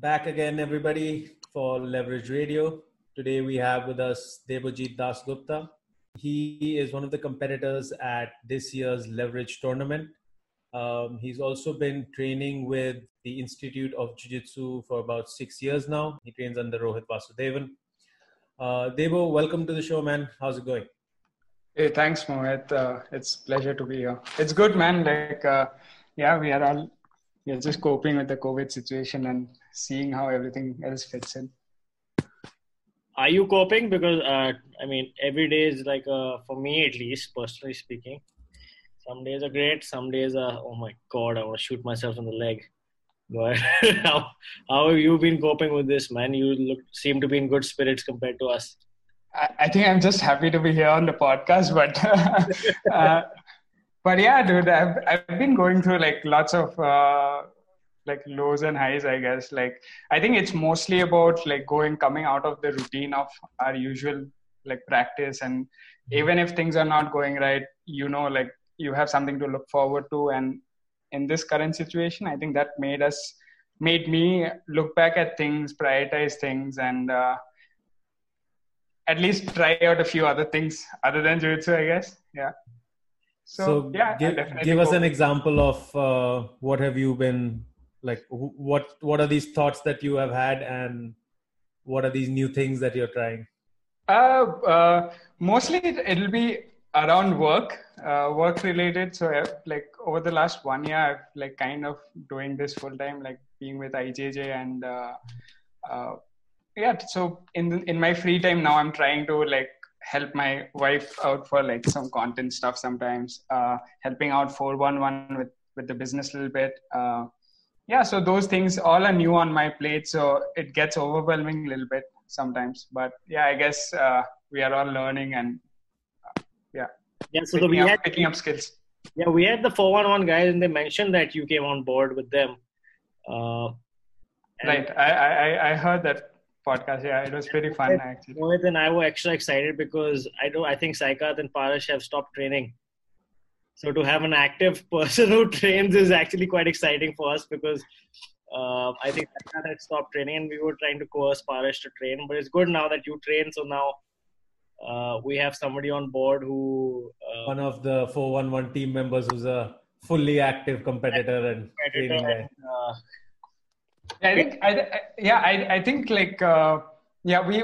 Back again, everybody, for Leverage Radio. Today we have with us Debojit Dasgupta. He is one of the competitors at this year's Leverage Tournament. He's also been training with the Institute of Jiu-Jitsu for about 6 years now. He trains under Rohit Vasudevan. Debo, welcome to the show, man. How's it going? Hey, thanks, Mohit. It's a pleasure to be here. It's good, man. We are all just coping with the COVID situation and seeing how everything else fits in. Are you coping? Because, every day is like, for me at least, personally speaking, some days are great, some days are, oh my God, I want to shoot myself in the leg. But how have you been coping with this, man? You seem to be in good spirits compared to us. I think I'm just happy to be here on the podcast, but... But yeah, dude, I've been going through lots of lows and highs, I guess. I think it's mostly about coming out of the routine of our usual practice, and even if things are not going right, you have something to look forward to. And in this current situation, I think that made me look back at things, prioritize things, and at least try out a few other things other than jiu-jitsu, I guess. Yeah. So yeah, give us an example of what have you been what are these thoughts that you have had, and what are these new things that you're trying? Mostly it'll be around work related. So over the last 1 year, I've kind of doing this full time, being with IGJJ and So in my free time now, I'm trying to help my wife out for some content stuff sometimes, helping out 411 with the business a little bit. So those things all are new on my plate, so it gets overwhelming a little bit sometimes. But yeah, I guess we are all learning and picking up skills. Yeah, we had the 411 guys and they mentioned that you came on board with them. Right, I heard that podcast. Yeah, it was pretty fun actually. Mohit and I were extra excited because I think Saikath and Parash have stopped training. So to have an active person who trains is actually quite exciting for us, because I think Saikath had stopped training and we were trying to coerce Parash to train. But it's good now that you train. So now we have somebody on board who... one of the 411 team members who's a fully active competitor and training.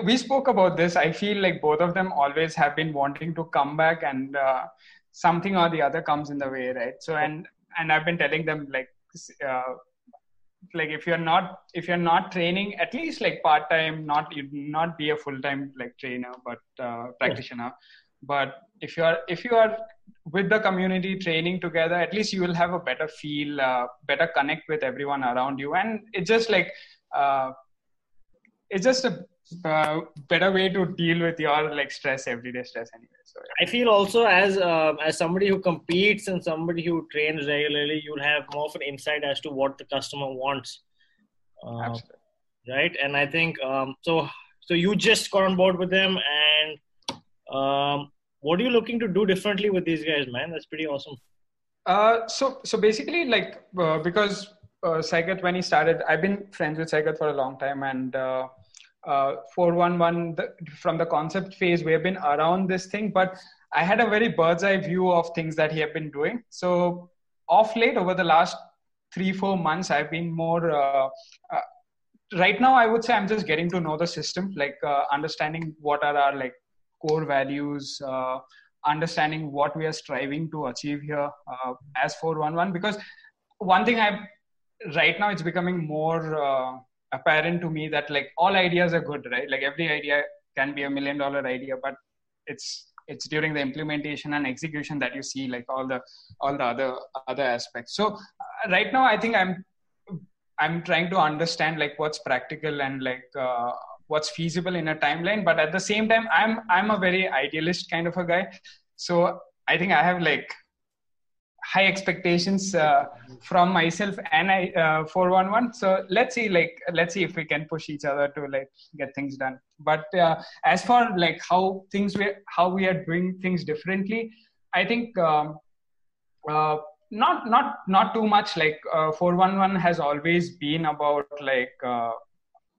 We spoke about this. I feel both of them always have been wanting to come back, and something or the other comes in the way, right? So, and I've been telling them if you're not training, at least part time, you'd not be a full time trainer, but practitioner. But if you are with the community training together, at least you will have a better feel, better connect with everyone around you. And it's just a better way to deal with your stress, everyday stress anyway. So, yeah. I feel also as somebody who competes and somebody who trains regularly, you'll have more of an insight as to what the customer wants. Absolutely. Right. And I think, so you just got on board with them, and what are you looking to do differently with these guys, man? That's pretty awesome. So basically, because Saigat, when he started, I've been friends with Saigat for a long time, and 411, from the concept phase, we have been around this thing, but I had a very bird's eye view of things that he had been doing. So off late, over the last 3-4 months, I've been more... right now, I would say I'm just getting to know the system, understanding what are our core values, understanding what we are striving to achieve here as 411. Because one thing right now, it's becoming more apparent to me that all ideas are good, right? Every idea can be $1 million idea, but it's during the implementation and execution that you see all the other aspects. So right now, I think I'm trying to understand what's practical and what's feasible in a timeline, but at the same time, I'm a very idealist kind of a guy. So I think I have high expectations from myself and 411. So let's see if we can push each other to get things done. But as for how we are doing things differently, I think not too much. 411 has always been about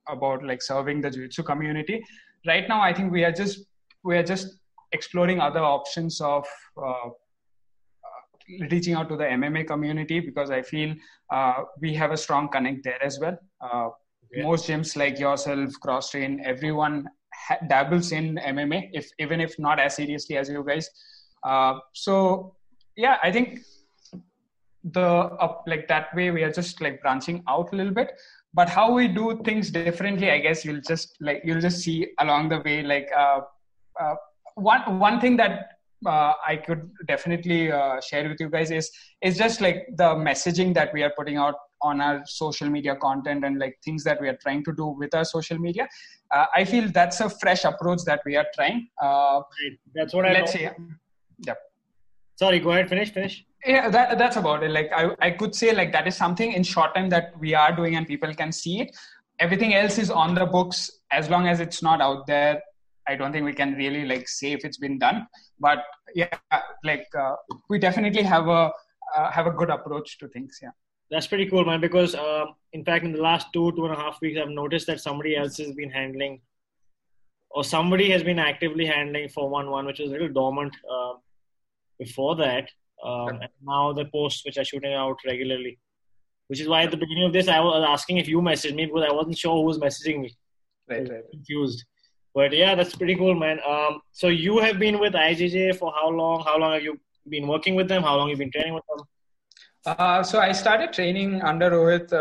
about like serving the Jiu-Jitsu community. Right now, I think we are just exploring other options of reaching out to the MMA community, because I feel we have a strong connect there as well. Most gyms like yourself, cross-train, everyone dabbles in MMA, even if not as seriously as you guys. I think that way we are just like branching out a little bit. But how we do things differently, I guess you'll just see along the way. One thing that I could definitely share with you guys is just like the messaging that we are putting out on our social media content and like things that we are trying to do with our social media. I feel that's a fresh approach that we are trying. That's what I let's know. Say. Yeah. Sorry, go ahead, finish. Yeah, that's about it. Like I could say like that is something in short time that we are doing and people can see it. Everything else is on the books. As long as it's not out there, I don't think we can really like say if it's been done. But we definitely have a good approach to things. Yeah. That's pretty cool, man, because in fact, in the last two and a half weeks, I've noticed that somebody else has been handling, or somebody has been actively handling 411, which was a little dormant before that. And now the posts which are shooting out regularly, which is why at the beginning of this, I was asking if you messaged me, because I wasn't sure who was messaging me. Right. Confused. But yeah, that's pretty cool, man. So you have been with IGJ for how long? How long have you been working with them? How long have you been training with them? So I started training under Rohit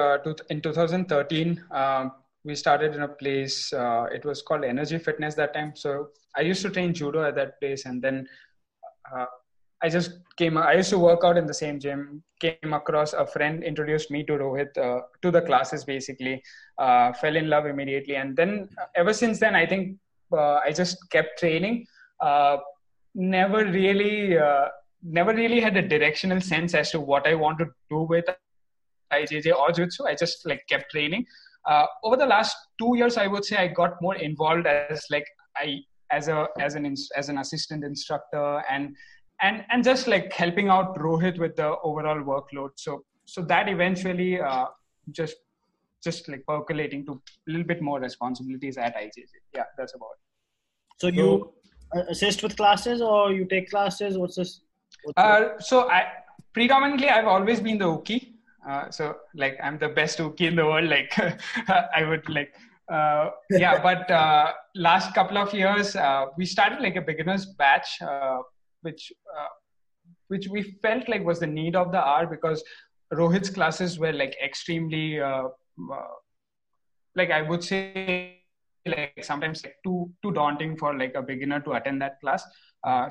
in 2013. We started in a place, it was called Energy Fitness that time. So I used to train judo at that place, and then I used to work out in the same gym, came across a friend, introduced me to Rohit, to the classes basically, fell in love immediately. And then ever since then, I think I just kept training, never really had a directional sense as to what I want to do with IJJ or Jiu-Jitsu. I just like kept training. Over the last 2 years, I would say I got more involved as an assistant instructor and just like helping out Rohit with the overall workload. So that eventually just like percolating to a little bit more responsibilities at IJJ. Yeah, that's about it. So you assist with classes, or you take classes? What's this? Predominantly I've always been the Uki. I'm the best Uki in the world. But last couple of years, we started like a beginner's batch, which we felt like was the need of the hour, because Rohit's classes were like extremely, I would say like sometimes like too daunting for like a beginner to attend that class.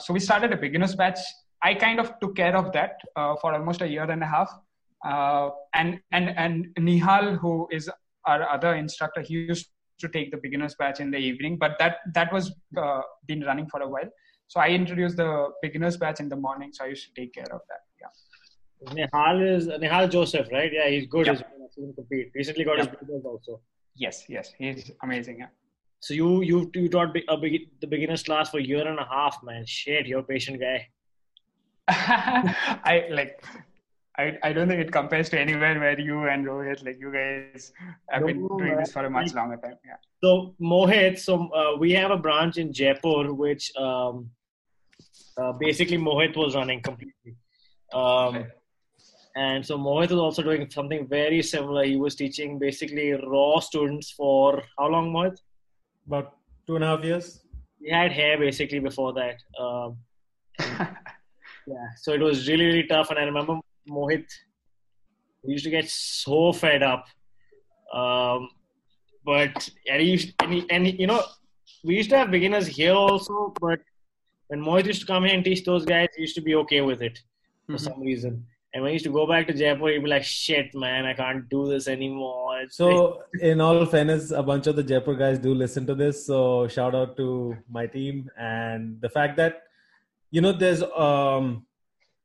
So we started a beginner's batch. I kind of took care of that for almost a year and a half. And Nihal, who is our other instructor, he used to take the beginner's batch in the evening, but that was been running for a while. So I introduced the beginner's batch in the morning. So I used to take care of that. Yeah. Nihal is Nihal Joseph, right? Yeah, he's good. Yep. He's compete. Recently got his beginners also. Yes, he's amazing. Yeah. So you taught the beginner's class for a year and a half, man. Shit, you're a patient guy. I don't think it compares to anywhere where you and Rohit, like you guys have been doing this for a much longer time. Yeah. So Mohit, we have a branch in Jaipur, which basically Mohit was running completely. And so Mohit was also doing something very similar. He was teaching basically raw students for how long, Mohit? About 2.5 years. He had hair basically before that. Yeah, so it was really, really tough. And I remember Mohit, he used to get so fed up. But we used to have beginners here also, but when Mohit used to come here and teach those guys, he used to be okay with it for some reason. And when he used to go back to Jaipur, he'd be like, shit, man, I can't do this anymore. So in all fairness, a bunch of the Jaipur guys do listen to this. So shout out to my team. And the fact that, you know, there's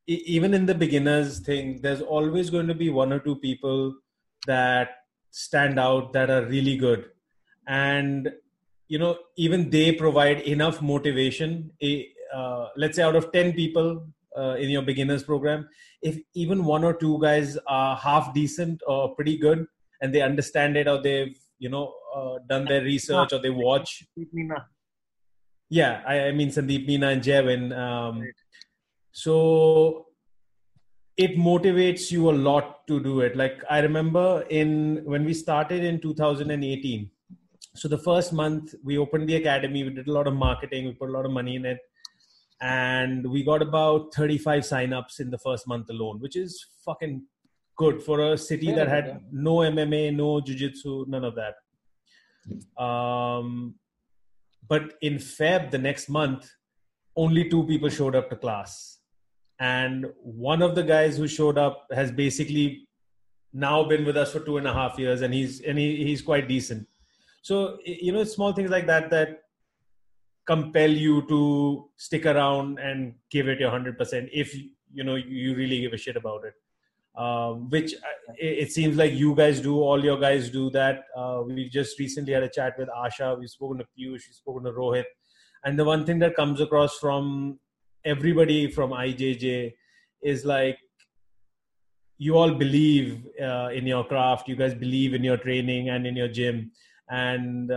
even in the beginners thing, there's always going to be one or two people that stand out that are really good. And, you know, even they provide enough motivation. Let's say out of 10 people in your beginners program, if even one or two guys are half decent or pretty good and they understand it, or they've, you know, done their research or they watch. Meena. Yeah, I mean Sandeep, Meena and Jevin. Right. So it motivates you a lot to do it. Like I remember when we started in 2018, so the first month we opened the academy, we did a lot of marketing, we put a lot of money in it. And we got about 35 signups in the first month alone, which is fucking good for a city that had no MMA, no jiu-jitsu, none of that. But in Feb, the next month, only 2 people showed up to class. And one of the guys who showed up has basically now been with us for 2.5 years, and he's quite decent. So, you know, small things like that compel you to stick around and give it your 100% if, you know, you really give a shit about it. Which it seems like you guys do, all your guys do that. We just recently had a chat with Asha. We've spoken to Piyush, we've spoken to Rohit. And the one thing that comes across from everybody from IJJ is like, you all believe in your craft. You guys believe in your training and in your gym. And,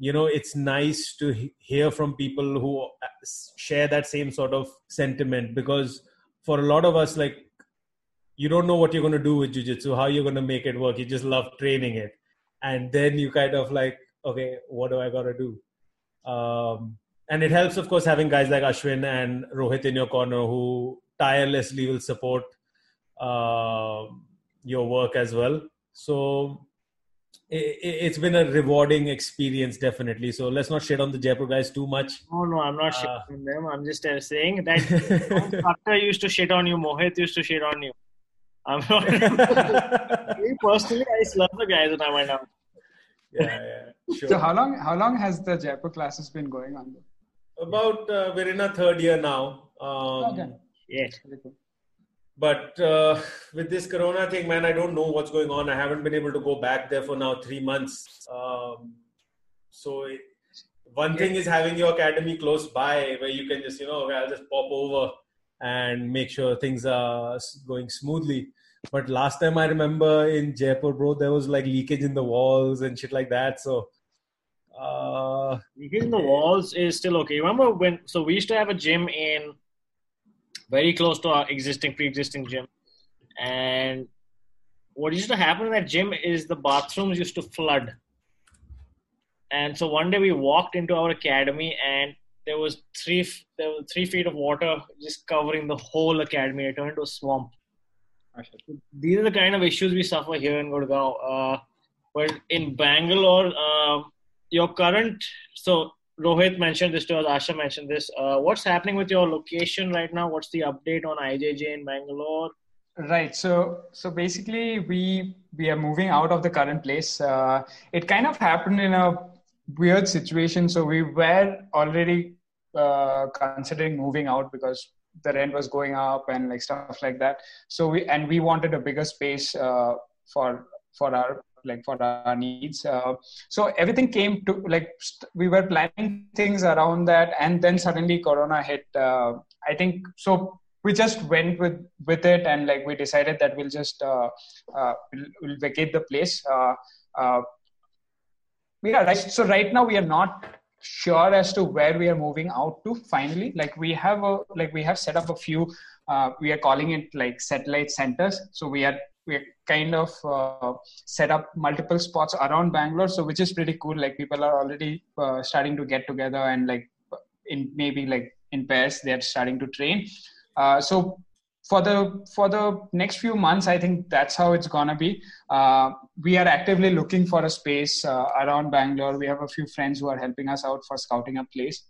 you know, it's nice to hear from people who share that same sort of sentiment, because for a lot of us, like, you don't know what you're going to do with jiu-jitsu, how you're going to make it work. You just love training it. And then you kind of like, okay, what do I got to do? And it helps, of course, having guys like Ashwin and Rohit in your corner who tirelessly will support your work as well. So it's been a rewarding experience, definitely. So let's not shit on the Jaipur guys too much. No, I'm not shit on them. I'm just saying that Doctor used to shit on you, Mohit used to shit on you. I'm not. Me personally, I love the guys when I went out. Yeah, sure. So how long has the Jaipur classes been going on? About we're in our 3rd year now. Okay. Yes. But with this Corona thing, man, I don't know what's going on. I haven't been able to go back there for now 3 months. So one thing is having your academy close by where you can just, you know, I'll just pop over and make sure things are going smoothly. But last time I remember in Jaipur, bro, there was like leakage in the walls and shit like that. So leakage in the walls is still okay. Remember when? So we used to have a gym in very close to our pre-existing gym, and what used to happen in that gym is the bathrooms used to flood. And so one day we walked into our academy, and there was 3 feet of water just covering the whole academy. It turned into a swamp. These are the kind of issues we suffer here in Gurgaon. But in Bangalore, your current... So Rohit mentioned this to us, Asha mentioned this. What's happening with your location right now? What's the update on IJJ in Bangalore? Right. So basically, we are moving out of the current place. It kind of happened in a weird situation. So we were already considering moving out because the rent was going up and like stuff like that. So we wanted a bigger space for our needs. So everything came to like we were planning things around that, and then suddenly Corona hit. I think so. We just went with it, and like we decided that we'll just we'll vacate the place. So right now we are not sure as to where we are moving out to finally. Like we have set up a few, we are calling it like satellite centers. So we are kind of set up multiple spots around Bangalore. So which is pretty cool. Like people are already starting to get together, and like in pairs, they're starting to train. So for the next few months, I think that's how it's gonna be. We are actively looking for a space around Bangalore. We have a few friends who are helping us out for scouting a place.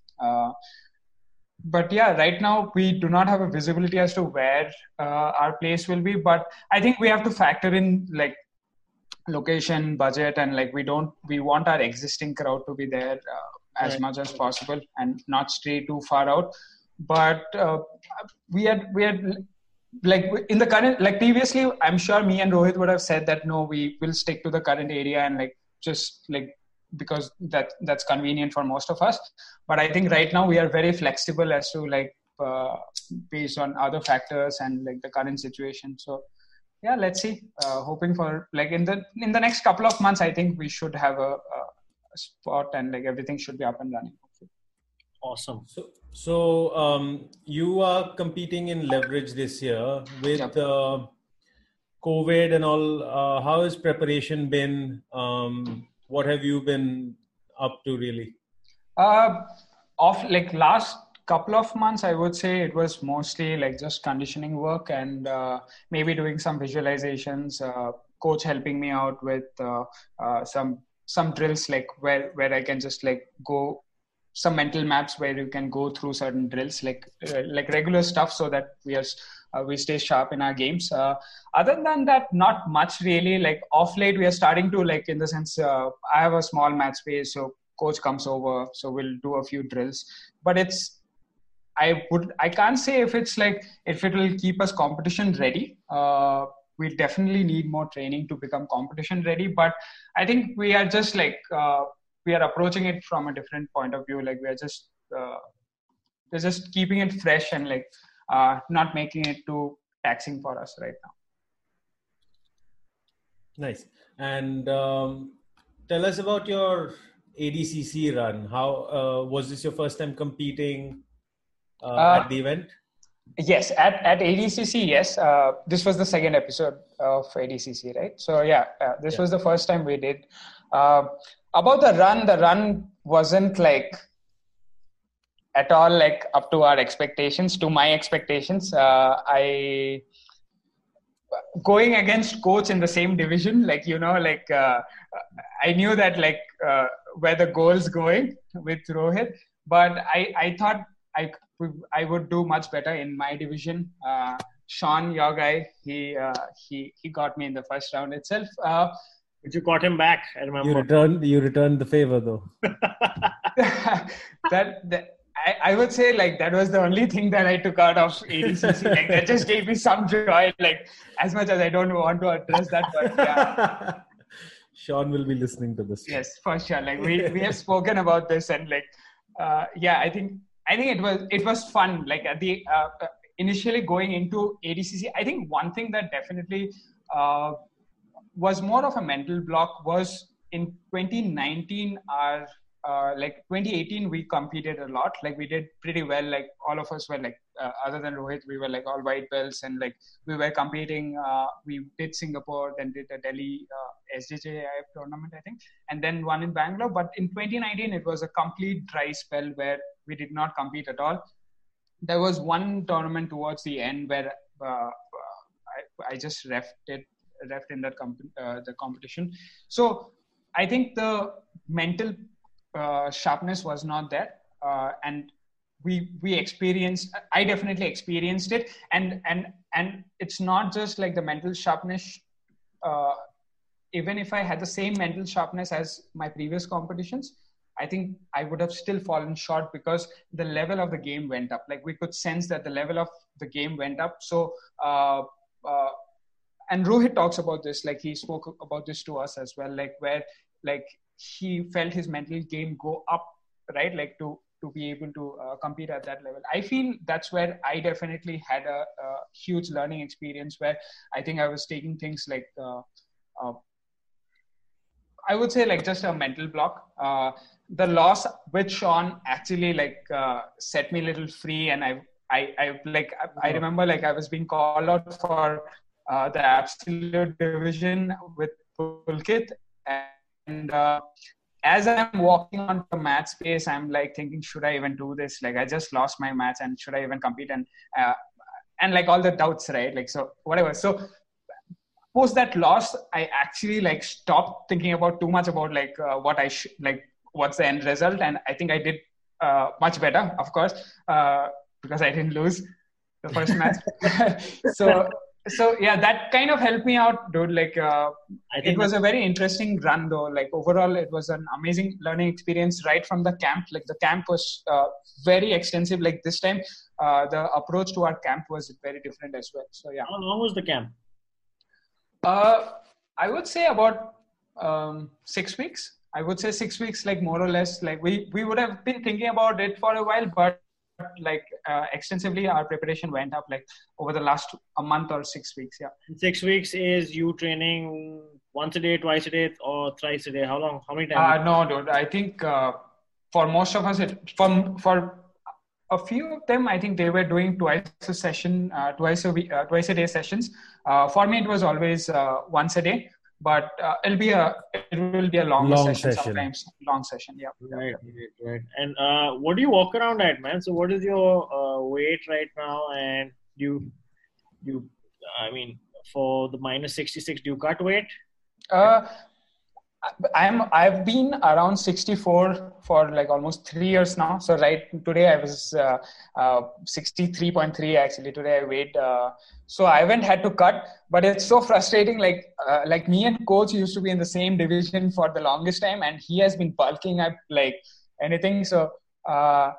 But yeah, right now we do not have a visibility as to where our place will be. But I think we have to factor in like location, budget, and like we want our existing crowd to be there as much as possible and not stray too far out. But we had like in the current, like previously, I'm sure me and Rohit would have said that, no, we will stick to the current area and like, just like, because that's convenient for most of us. But I think right now we are very flexible as to like, based on other factors and like the current situation. So yeah, let's see. Hoping for like in the next couple of months, I think we should have a spot and like everything should be up and running. Awesome. So you are competing in Leverage this year with COVID and all. How has preparation been? What have you been up to really? Last couple of months, I would say it was mostly like just conditioning work and maybe doing some visualizations, coach helping me out with some drills, like where I can just like go some mental maps where you can go through certain drills, like regular stuff, so that we stay sharp in our games. Other than that, not much really. Like off late, we are starting to like, in the sense, I have a small mat space, so coach comes over, so we'll do a few drills, but I can't say if it's like, if it will keep us competition ready. We definitely need more training to become competition ready, but I think we are just like, we are approaching it from a different point of view. Like we are just, we're just keeping it fresh and like not making it too taxing for us right now. Nice. And tell us about your ADCC run. How was this your first time competing at the event? Yes, at ADCC, yes. This was the second episode of ADCC, right? So yeah, this was the first time we did. About the run wasn't like at all like up to our expectations, to my expectations. I going against coach in the same division, like, you know, like I knew that like where the goal's going with Rohit, but I thought I would do much better in my division. Sean, your guy, he got me in the first round itself. But you got him back, I remember. You returned the favor, though. I would say, like, that was the only thing that I took out of ADCC. Like, that just gave me some joy. Like, as much as I don't want to address that, but yeah. Sean will be listening to this. Yes, for sure. Like, we have spoken about this, and like, yeah, I think it was fun. Like, at the initially going into ADCC, I think one thing that definitely was more of a mental block was in 2019 our 2018 we competed a lot, like we did pretty well, like all of us were like other than Rohit, we were like all white belts and like we were competing, we did Singapore, then did the Delhi SJJIF tournament, I think, and then one in Bangalore. But in 2019 it was a complete dry spell where we did not compete at all. There was one tournament towards the end where I just refed in that the competition. So I think the mental sharpness was not there, and we experienced. I definitely experienced it, and it's not just like the mental sharpness. Even if I had the same mental sharpness as my previous competitions, I think I would have still fallen short because the level of the game went up. Like we could sense that the level of the game went up. So. And Rohit talks about this, like he spoke about this to us as well, like where like he felt his mental game go up, right? Like to be able to compete at that level. I feel that's where I definitely had a huge learning experience where I think I was taking things like, I would say like just a mental block. The loss with Sean actually like set me a little free, and I remember like I was being called out for the absolute division with Pulkit, and as I'm walking onto the mat space, I'm like thinking, should I even do this? Like I just lost my match, and should I even compete? And like all the doubts, right? Like so, whatever. So post that loss, I actually like stopped thinking about too much about like what I should, like what's the end result, and I think I did much better, of course, because I didn't lose the first match. So yeah, that kind of helped me out, dude. Like it was a very interesting run though. Like overall, it was an amazing learning experience right from the camp. Like the camp was very extensive. Like this time, the approach to our camp was very different as well. So yeah. How long was the camp? I would say about 6 weeks. Like more or less, like we would have been thinking about it for a while, but like extensively our preparation went up like over the last a month or 6 weeks. Yeah. 6 weeks is you training once a day, twice a day, or thrice a day? How long? How many times? No, dude. I think for most of us, for a few of them, I think they were doing twice a day sessions. For me, it was always once a day. But it will be a long session sometimes. Long session, yeah. Right. And what do you walk around at, man? So what is your weight right now? And for the minus 66, do you cut weight? I've been around 64 for like almost 3 years now. So today I was 63.3 actually. Today I weighed. So I haven't had to cut, but it's so frustrating. Like me and coach used to be in the same division for the longest time, and he has been bulking up like anything. So I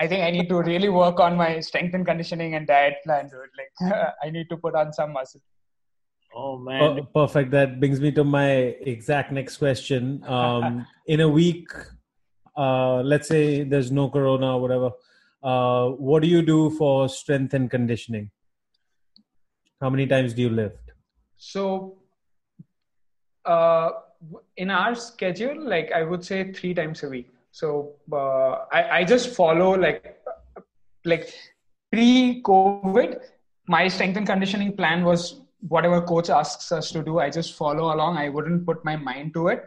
think I need to really work on my strength and conditioning and diet plan. I need to put on some muscle. Oh man. Oh, perfect. That brings me to my exact next question. In a week, let's say there's no corona or whatever. What do you do for strength and conditioning? How many times do you lift? So in our schedule, like I would say 3 times a week. So I just follow like pre-COVID, my strength and conditioning plan was whatever coach asks us to do, I just follow along. I wouldn't put my mind to it.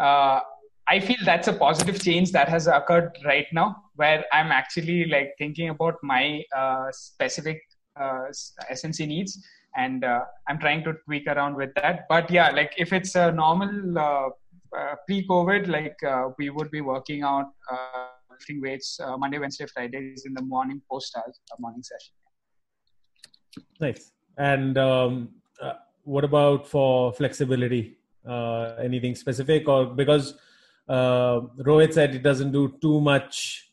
I feel that's a positive change that has occurred right now, where I'm actually like thinking about my specific SNC needs, and I'm trying to tweak around with that. But yeah, like if it's a normal pre-COVID, like we would be working out lifting weights Monday, Wednesday, Fridays in the morning post morning session. Nice. And what about for flexibility? Anything specific? Or because Rohit said he doesn't do too much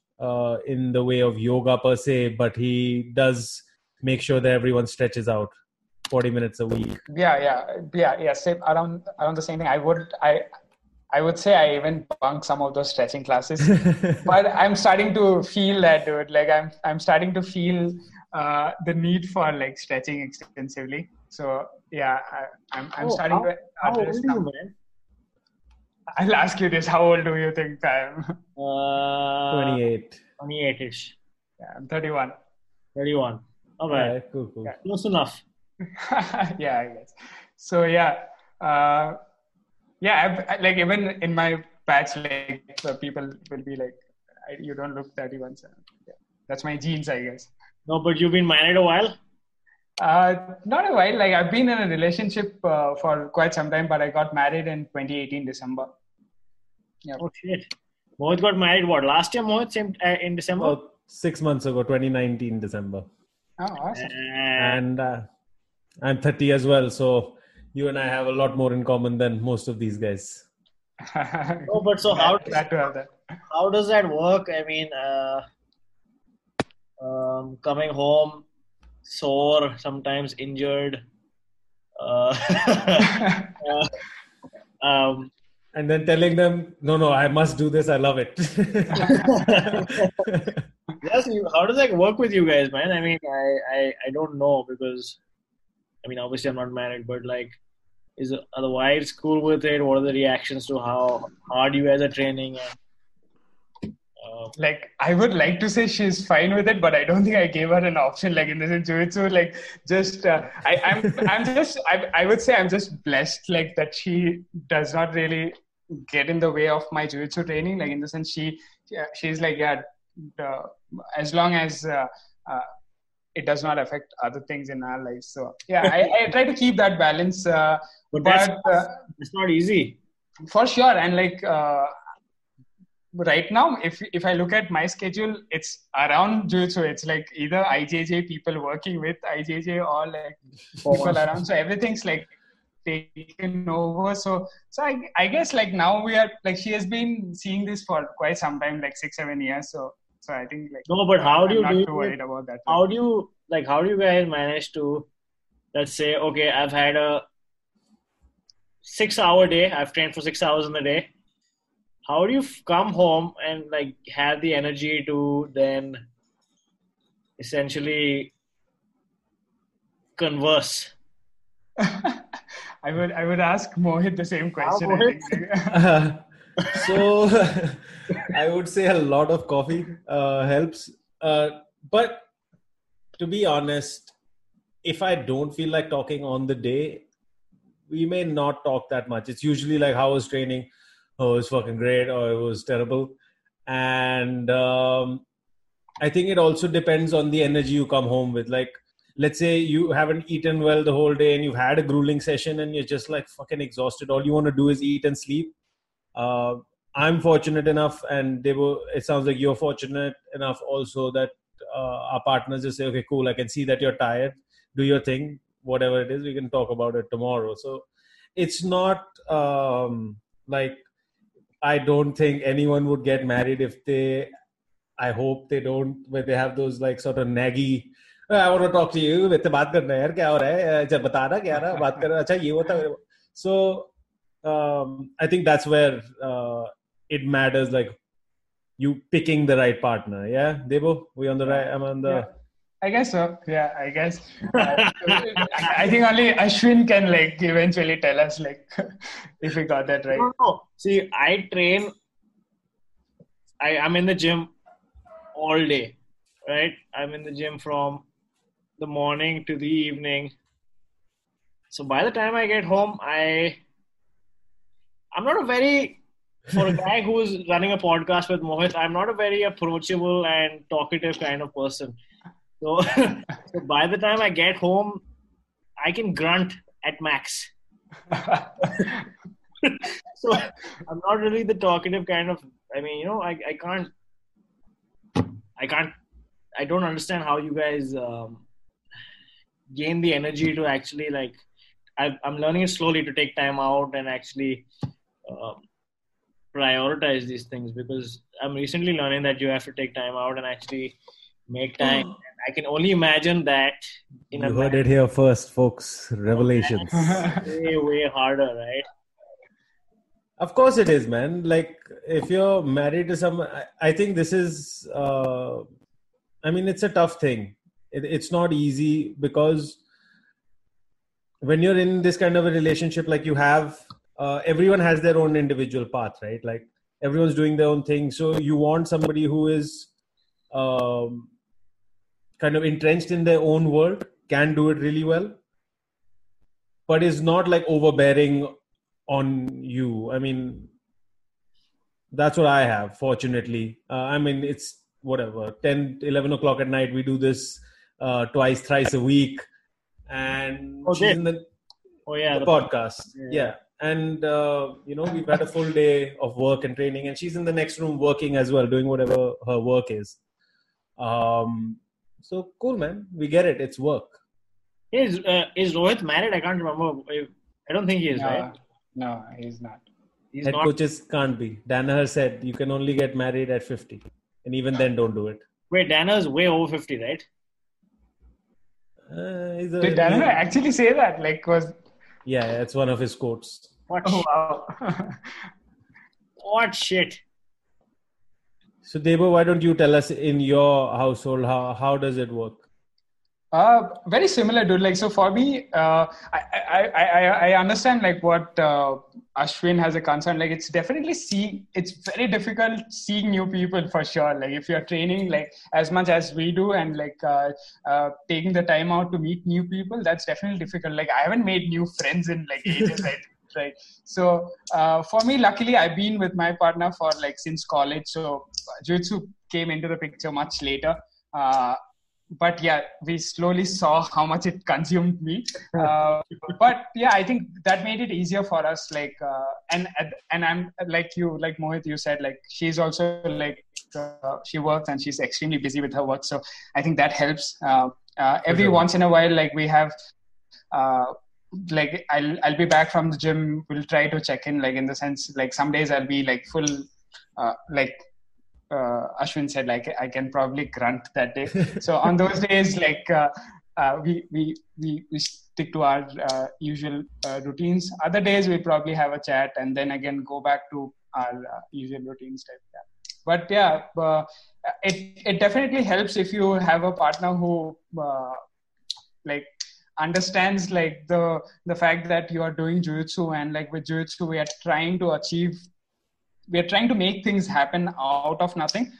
in the way of yoga per se, but he does make sure that everyone stretches out 40 minutes a week. Yeah. Same, around the same thing. I would say I even bunk some of those stretching classes, but I'm starting to feel that, dude. Like I'm starting to feel the need for like stretching extensively. So yeah, I'm starting to. How old are you, man? I'll ask you this: how old do you think I am? 28. 28-ish. Yeah, I'm 31. 31. Okay, cool. Yeah. Close enough. Yeah, I guess. So yeah. Yeah, like even in my batch, like people will be like, "You don't look 31." So yeah. That's my genes, I guess. No, but you've been married a while? Not a while. Like I've been in a relationship for quite some time, but I got married in 2018 December. Yeah. Oh shit! Mohit got married what? Last year, Mohit, in December? Oh, 6 months ago, 2019 December. Oh, awesome! And I'm 30 as well, so you and I have a lot more in common than most of these guys. Oh, but so how does that work? I mean, coming home sore, sometimes injured, and then telling them, no, I must do this. I love it. Yes, how does that work with you guys, man? I mean, I don't know because, I mean, obviously I'm not married, but like, are the wives cool with it? What are the reactions to how hard you guys are training? Like I would like to say she's fine with it, but I don't think I gave her an option. Like in this jiu-jitsu, like just I would say I'm just blessed, like that she does not really get in the way of my jiu-jitsu training. Like in the sense, she's like, yeah, as long as it does not affect other things in our lives. So yeah, I try to keep that balance. But it's not easy, for sure. And like. Right now, if I look at my schedule, it's around jiu-jitsu. It's like either IGJJ, people working with IGJJ, or like people around. So everything's like taken over. So I guess like now we are like, she has been seeing this for quite some time, like 6-7 years. So I think like no, but how do you not too worried about that? How do you guys manage to, let's say, okay, I've had a 6-hour day. I've trained for 6 hours in the day. How do you come home and like have the energy to then essentially converse? I would ask Mohit the same question. I would say a lot of coffee helps. But to be honest, if I don't feel like talking on the day, we may not talk that much. It's usually like, how was training? Oh, it was fucking great, or it was terrible. And I think it also depends on the energy you come home with. Like, let's say you haven't eaten well the whole day and you've had a grueling session and you're just like fucking exhausted. All you want to do is eat and sleep. I'm fortunate enough, and it sounds like you're fortunate enough also, that our partners just say, okay, cool, I can see that you're tired. Do your thing, whatever it is, we can talk about it tomorrow. So it's not like, I don't think anyone would get married if they, I hope they don't, where they have those like sort of naggy, I want to talk to you, so I think that's where it matters, like you picking the right partner. Yeah, Debo, we on the right, I'm on the... Yeah. I guess so. Yeah, I guess. I think only Ashwin can like eventually tell us like if we got that right. No. See, I train. I'm in the gym all day, right? I'm in the gym from the morning to the evening. So by the time I get home, I'm not a very, for a guy who is running a podcast with Mohit, I'm not a very approachable and talkative kind of person. So by the time I get home, I can grunt at max. So I'm not really the talkative kind of, I don't understand how you guys gain the energy to actually like, I'm learning it slowly to take time out and actually prioritize these things, because I'm recently learning that you have to take time out and actually make time. And I can only imagine that you heard it here first, folks. Revelations. Way, way harder, right? Of course it is, man. Like, if you're married to someone, I think this is, it's a tough thing. It's not easy, because when you're in this kind of a relationship, like you have, everyone has their own individual path, right? Like everyone's doing their own thing. So you want somebody who is, kind of entrenched in their own world, can do it really well, but is not like overbearing on you. I mean, that's what I have, fortunately. It's whatever, 10, 11 o'clock at night. We do this twice, thrice a week. And she's in the podcast. Yeah. And, we've had a full day of work and training, and she's in the next room working as well, doing whatever her work is. So cool, man. We get it. It's work. Is Rohit married? I can't remember. I don't think he is, right? No, he's not. Head coaches can't be. Danaher said you can only get married at 50. And even then, don't do it. Wait, Danaher's way over 50, right? Did Danaher actually say that? Yeah, it's one of his quotes. What shit? So, Debo, why don't you tell us in your household, how does it work? Very similar, dude. Like, so for me, I understand like what Ashwin has a concern. Like, it's definitely it's very difficult seeing new people for sure. Like, if you're training like as much as we do and like taking the time out to meet new people, that's definitely difficult. Like, I haven't made new friends in like ages. Right. So for me, luckily, I've been with my partner for like since college. So jiu-jitsu came into the picture much later. But yeah, we slowly saw how much it consumed me. But yeah, I think that made it easier for us. Like, and I'm like you, like Mohit, you said, like she's also like, she works and she's extremely busy with her work. So I think that helps. Every once in a while, like we have... like I'll be back from the gym. We'll try to check in, like in the sense, like some days I'll be like full, Ashwin said, like I can probably grunt that day. So on those days, like we stick to our usual routines. Other days we probably have a chat and then again go back to our usual routines type. Yeah. But yeah, it definitely helps if you have a partner who like understands like the fact that you are doing jiu-jitsu, and like with jiu-jitsu we are trying to make things happen out of nothing.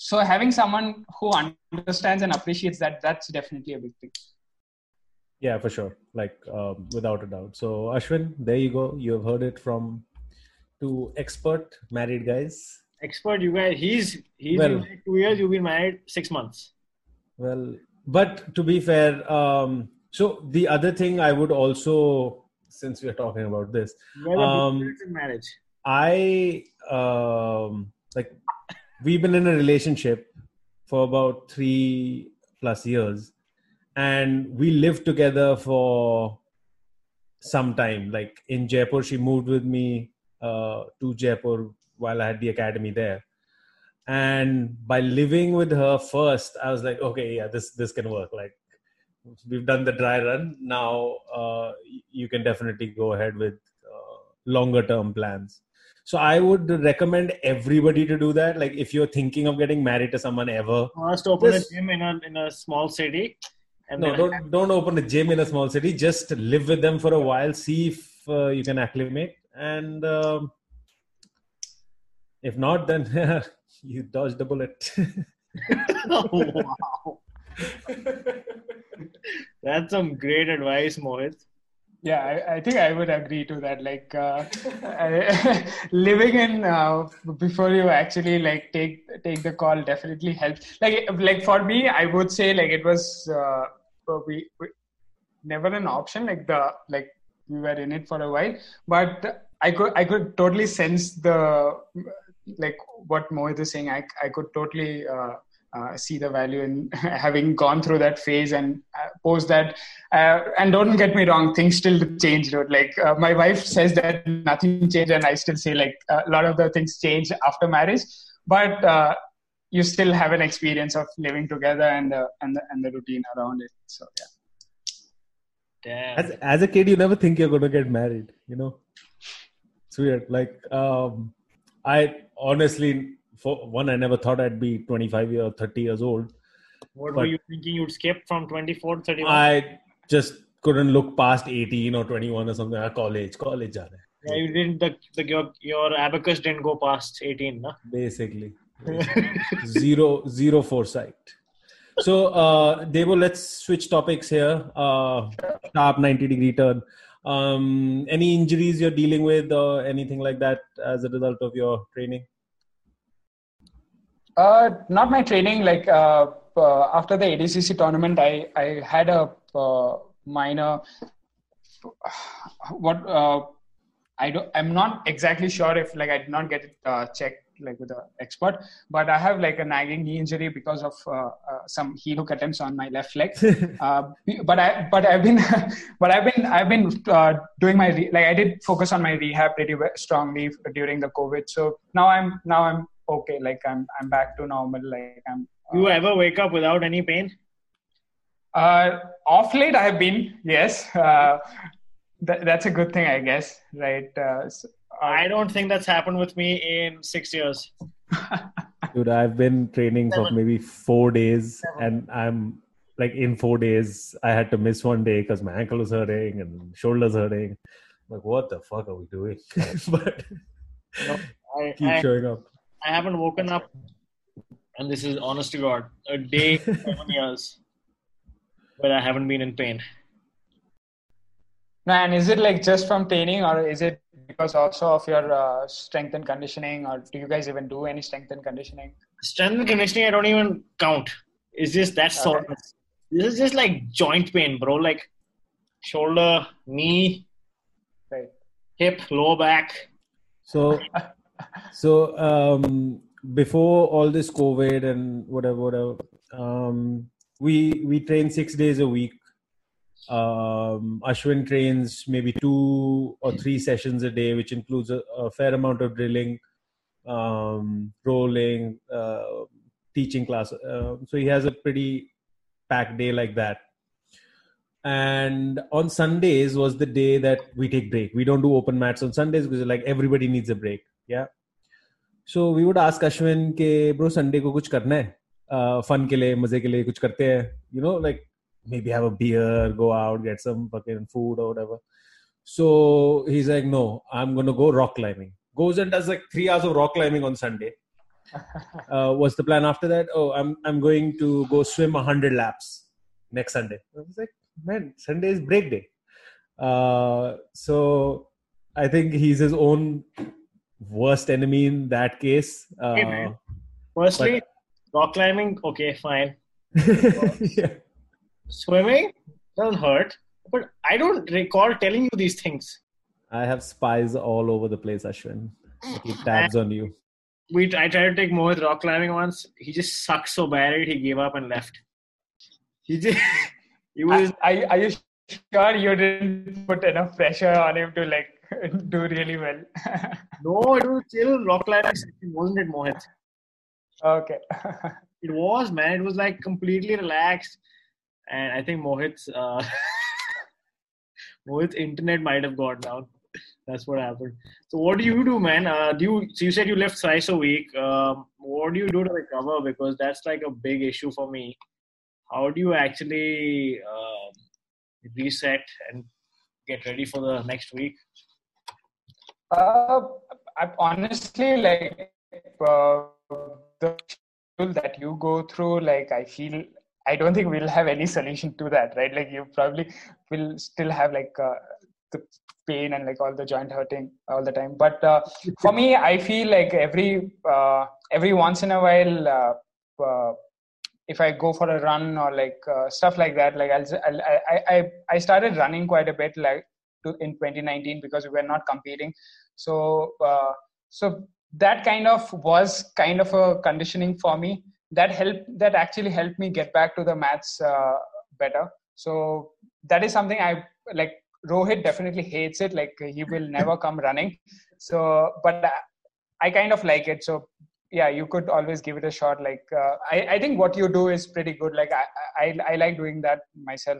So having someone who understands and appreciates that, that's definitely a big thing. Yeah, for sure. Like without a doubt. So Ashwin, there you go. You have heard it from two expert married guys. Expert, you guys. He's well, been married 2 years. You've been married 6 months. Well, but to be fair, so the other thing I would also, since we are talking about this, marriage. I like we've been in a relationship for about 3+ years. And we lived together for some time. Like in Jaipur, she moved with me to Jaipur while I had the academy there. And by living with her first, I was like, okay, yeah, this can work. Like we've done the dry run. Now you can definitely go ahead with longer term plans. So I would recommend everybody to do that. Like if you're thinking of getting married to someone ever. First open a gym in a small city. And no, don't open a gym in a small city. Just live with them for a while. See if you can acclimate. And if not, then you dodged the bullet. Oh, wow. That's some great advice, Mohit. Yeah, I think I would agree to that. Like living in before you actually like take the call definitely helps. Like for me, I would say like it was we never an option. Like we were in it for a while, but I could totally sense the like what Mohit is saying. I could totally see the value in having gone through that phase and post that. And don't get me wrong, things still change. Like my wife says that nothing changed, and I still say like a lot of the things change after marriage. But you still have an experience of living together and the routine around it. So yeah. Damn. As a kid, you never think you're going to get married. You know, it's weird. Like I honestly. For one, I never thought I'd be 25 or 30 years old. What were you thinking? You'd skip from 24 to 31? I just couldn't look past 18 or 21 or something. College. Yeah, you didn't. Your abacus didn't go past 18, no? Basically. Zero foresight. So, Debo, let's switch topics here. Sharp 90-degree turn. Any injuries you're dealing with or anything like that as a result of your training? Not my training. Like after the ADCC tournament, I had a minor. I'm not exactly sure if like I did not get it checked like with an expert, but I have like a nagging knee injury because of some heel hook attempts on my left leg. But I've been doing my like I did focus on my rehab pretty strongly during the COVID. So now I'm. Okay, like I'm back to normal. Like I'm. You ever wake up without any pain? Off late, I have been. Yes, that's a good thing, I guess. Right. I don't think that's happened with me in 6 years. Dude, I've been training for maybe 4 days, and I'm like in 4 days, I had to miss one day because my ankle was hurting and shoulders hurting. I'm like, what the fuck are we doing? But no, I keep showing up. I haven't woken up, and this is honest to God, a day in 7 years where I haven't been in pain. Man, is it like just from training, or is it because also of your strength and conditioning, or do you guys even do any strength and conditioning? Strength and conditioning, I don't even count. It's just that soreness. This is just like joint pain, bro. Like shoulder, knee, right, hip, lower back. So. So, before all this COVID and whatever, we train 6 days a week. Ashwin trains maybe 2 or 3 sessions a day, which includes a fair amount of drilling, rolling, teaching class. So he has a pretty packed day like that. And on Sundays was the day that we take break. We don't do open mats on Sundays because like everybody needs a break. Yeah. So we would ask Ashwin, ke, bro, Sunday ko kuch karna hai? Fun ke liye, maze ke liye kuch karte hai. You know, like maybe have a beer, go out, get some fucking food or whatever. So he's like, no, I'm going to go rock climbing. Goes and does like 3 hours of rock climbing on Sunday. What's the plan after that? Oh, I'm going to go swim 100 laps next Sunday. I was like, man, Sunday is break day. So I think he's his own worst enemy in that case. Hey man. Firstly, rock climbing, okay, fine. Yeah. Swimming doesn't hurt, but I don't recall telling you these things. I have spies all over the place, Ashwin. I keep tabs on you. I tried to take Mohit rock climbing once. He just sucked so bad at it, he gave up and left. Are you sure you didn't put enough pressure on him to like do really well? No, it was still rock climbing session, wasn't it, Mohit? Okay. It was, man. It was like completely relaxed. And I think Mohit's internet might have gone down. That's what happened. So what do you do, man? So you said you lift thrice a week. What do you do to recover? Because that's like a big issue for me. How do you actually reset and get ready for the next week? I honestly, the tool that you go through, I feel... I don't think we'll have any solution to that, right? You probably will still have the pain and all the joint hurting all the time. But for me, I feel every once in a while, if I go for a run or stuff like that, I started running quite a bit in 2019 because we were not competing. So that was a conditioning for me. That actually helped me get back to the maths better. So that is something Rohit definitely hates it. He will never come running. So, but I kind of like it. So yeah, you could always give it a shot. I think what you do is pretty good. I like doing that myself.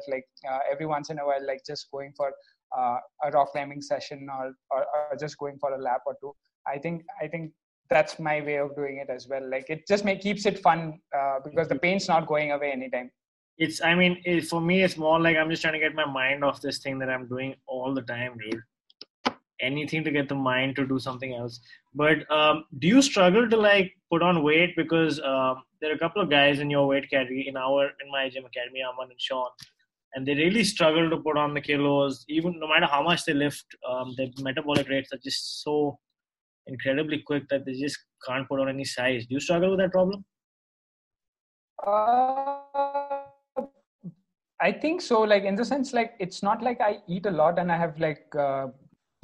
Every once in a while, just going for a rock climbing session or just going for a lap or two. I think that's my way of doing it as well. It just keeps it fun because the pain's not going away anytime. For me, it's more I'm just trying to get my mind off this thing that I'm doing all the time, dude. Anything to get the mind to do something else. But do you struggle to put on weight? Because there are a couple of guys in your weight category in my gym academy, Arman and Sean, and they really struggle to put on the kilos. Even no matter how much they lift, their metabolic rates are just so incredibly quick that they just can't put on any size. Do you struggle with that problem? I think so. In the sense, it's not I eat a lot and I have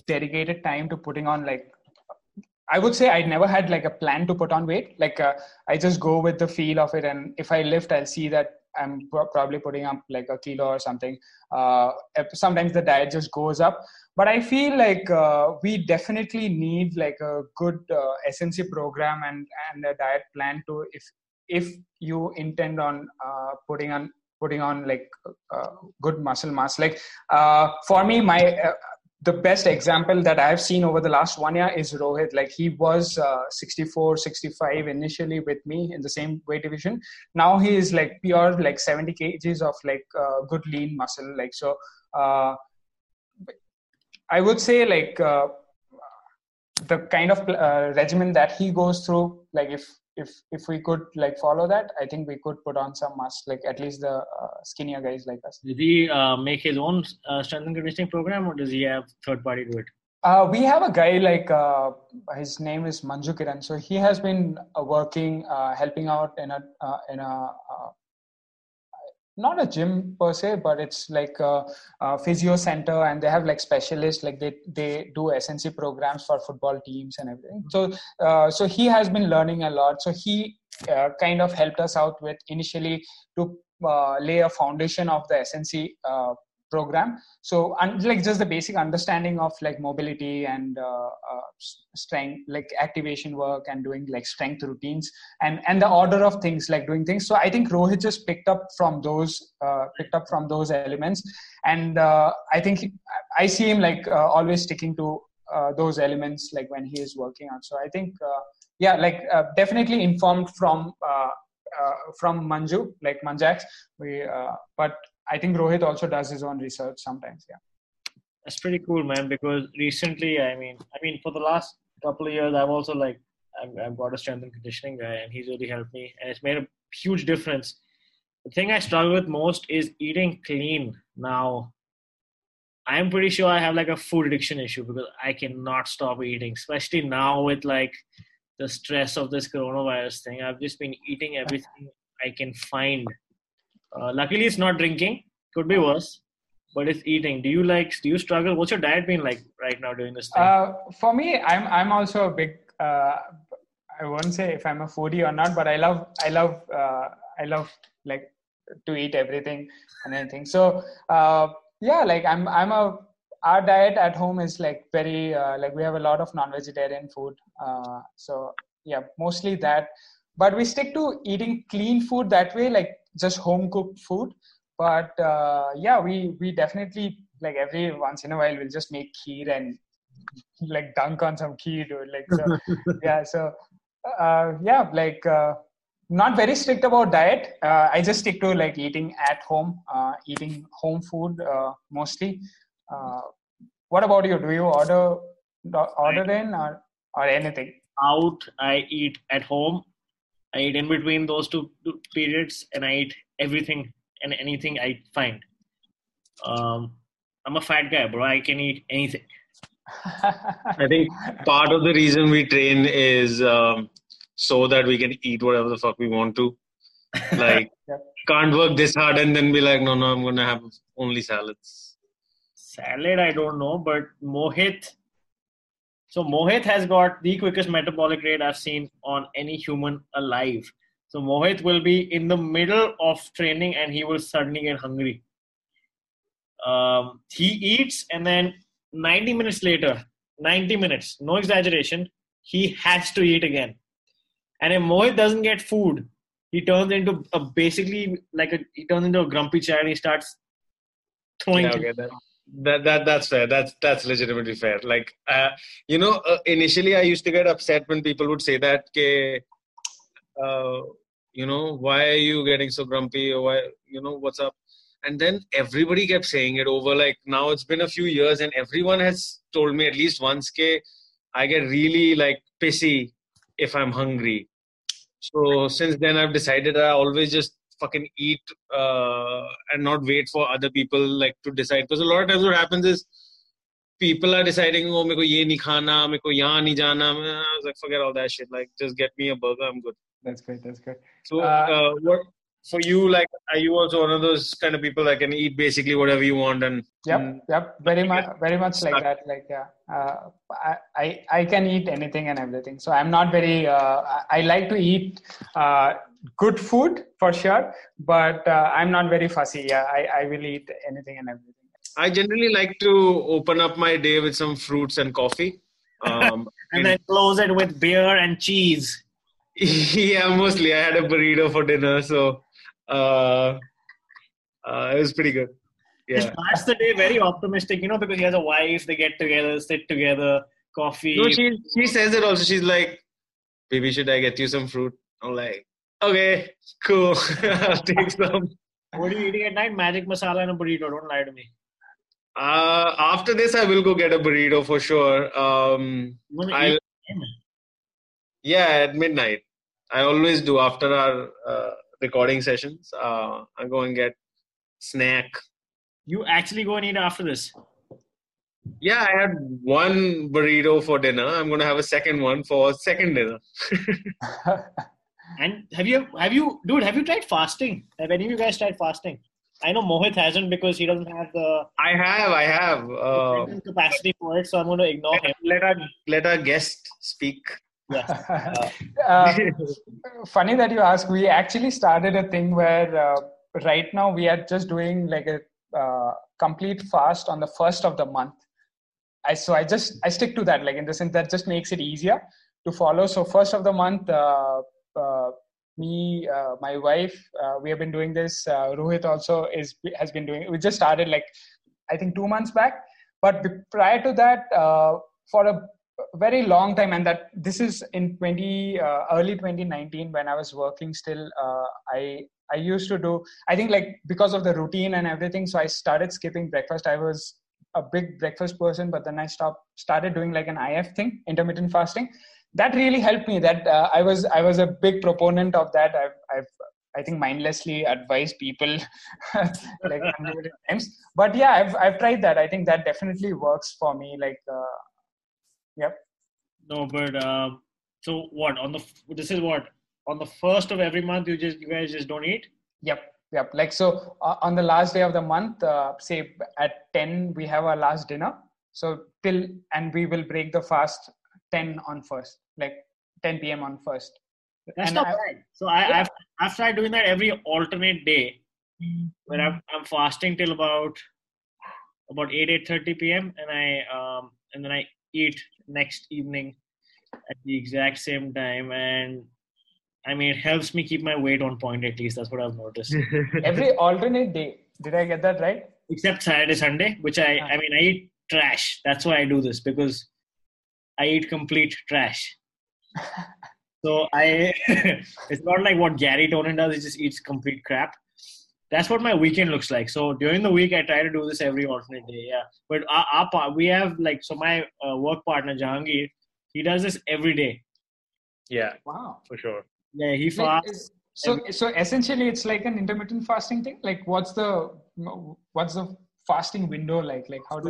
dedicated time to putting on I would say I never had a plan to put on weight. I just go with the feel of it, and if I lift, I'll see that I'm probably putting up a kilo or something. Sometimes the diet just goes up. But I feel we definitely need a good SNC program and a diet plan to if you intend on putting on good muscle mass. For me, my the best example that I've seen over the last 1 year is Rohit. He was 64, 65 initially with me in the same weight division. Now he is pure 70 kgs of good lean muscle. I would say the kind of regimen that he goes through, if we could follow that, I think we could put on some mass, at least the skinnier guys like us. Did he make his own strength and conditioning program, or does he have third party do it? We have a guy his name is Manju Kiran. So he has been working, helping out in a not a gym per se, but it's a physio center, and they have specialists, they do SNC programs for football teams and everything. So he has been learning a lot. So he kind of helped us out with initially to lay a foundation of the SNC program. So just the basic understanding of mobility and strength, activation work, and doing strength routines and the order of things, doing things. So I think Rohit just picked up from those elements, and I think I see him always sticking to those elements when he is working on. So I think yeah, like definitely informed from Manju, like Manjax. But I think Rohit also does his own research sometimes. Yeah, that's pretty cool, man. Because recently, I mean, for the last couple of years, I've also like I've got a strength and conditioning guy, and he's really helped me, and it's made a huge difference. The thing I struggle with most is eating clean. Now, I'm pretty sure I have like a food addiction issue because I cannot stop eating, especially now with like the stress of this coronavirus thing. I've just been eating everything I can find. Luckily, it's not drinking. Could be worse, but it's eating. Do you struggle? What's your diet been like right now during this thing? For me, I'm also a big, I won't say if I'm a foodie or not, but I love like to eat everything and anything. So, yeah, like our diet at home is like very, like we have a lot of non-vegetarian food. So yeah, mostly that, but we stick to eating clean food that way, like just home cooked food. But yeah, we definitely like every once in a while, we'll just make kheer and like dunk on some kheer, dude. Like, so, yeah. So yeah, like, not very strict about diet. I just stick to like eating home food mostly. What about you? Do you order in or anything? Out, I eat at home. I eat in between those two periods, and I eat everything and anything I find. I'm a fat guy, bro. I can eat anything. I think part of the reason we train is... so that we can eat whatever the fuck we want to. Like, yeah. Can't work this hard and then be like, no, I'm going to have only salads. Salad, I don't know, but Mohit. So Mohit has got the quickest metabolic rate I've seen on any human alive. So Mohit will be in the middle of training and he will suddenly get hungry. He eats and then 90 minutes later, no exaggeration, he has to eat again. And if Mohit doesn't get food, he turns into a grumpy child. And he starts throwing. Yeah, okay, that's fair. That's legitimately fair. Like initially I used to get upset when people would say that, why are you getting so grumpy, or why, what's up? And then everybody kept saying it over. Like now it's been a few years, and everyone has told me at least once that I get really like pissy if I'm hungry. So since then I've decided I always just fucking eat and not wait for other people like to decide. Because a lot of times what happens is people are deciding, oh, meko ye nahi khana, meko yahan nahi jana. I was like, forget all that shit. Like, just get me a burger. I'm good. That's good. So what for you, like, are you also one of those kind of people that can eat basically whatever you want? And yep, very much like that. Like, yeah, I can eat anything and everything. So I'm not very. I like to eat good food for sure, but I'm not very fussy. Yeah, I will eat anything and everything. I generally like to open up my day with some fruits and coffee, and then close it with beer and cheese. Yeah, mostly. I had a burrito for dinner, so. It was pretty good. Yeah. He starts the day very optimistic, because he has a wife, they get together, sit together, coffee. No, she says it also. She's like, baby, should I get you some fruit? I'm like, okay, cool. I'll take some. What are you eating at night? Magic masala and a burrito. Don't lie to me. After this, I will go get a burrito for sure. At midnight. I always do after our... recording sessions. I go and get snack. You actually go and eat after this? Yeah, I had one burrito for dinner. I'm going to have a second one for second dinner. And have you tried fasting? Have any of you guys tried fasting? I know Mohit hasn't because he doesn't have the... I have. Capacity for it, so I'm going to ignore him. Let our guest speak. Yeah. Funny that you ask. We actually started a thing where right now we are just doing like a complete fast on the first of the month. I stick to that, like in the sense that just makes it easier to follow. So first of the month, me, my wife, we have been doing this. Rohit also has been doing it. We just started like I think 2 months back. But prior to that, for a very long time, and that this is in early 2019 when I was working still. I used to do, I think, like, because of the routine and everything, so I started skipping breakfast. I was a big breakfast person, but then I started doing like an IF thing, intermittent fasting. That really helped me. That I was a big proponent of that. I think mindlessly advise people like times, but yeah, I've tried that. I think that definitely works for me. Like, yep. No, but so what? On the first of every month, you guys just don't eat. Yep. Like, so on the last day of the month, say at 10, we have our last dinner. So and we will break the fast 10 p.m. on first. That's not bad. So I've tried doing that every alternate day, where I'm fasting till about 8:30 p.m. and I then I eat next evening at the exact same time, and I mean, it helps me keep my weight on point, at least. That's what I've noticed. Every alternate day. Did I get that right? Except Saturday, Sunday, which I eat trash. That's why I do this, because I eat complete trash. So it's not like what Gary Tonin does. He just eats complete crap. That's what my weekend looks like. So during the week, I try to do this every alternate day. Yeah. But we have my work partner, Jahangir, he does this every day. Yeah. Wow. For sure. Yeah, he fasts. So essentially, it's like an intermittent fasting thing. Like, what's the fasting window like? Like, how?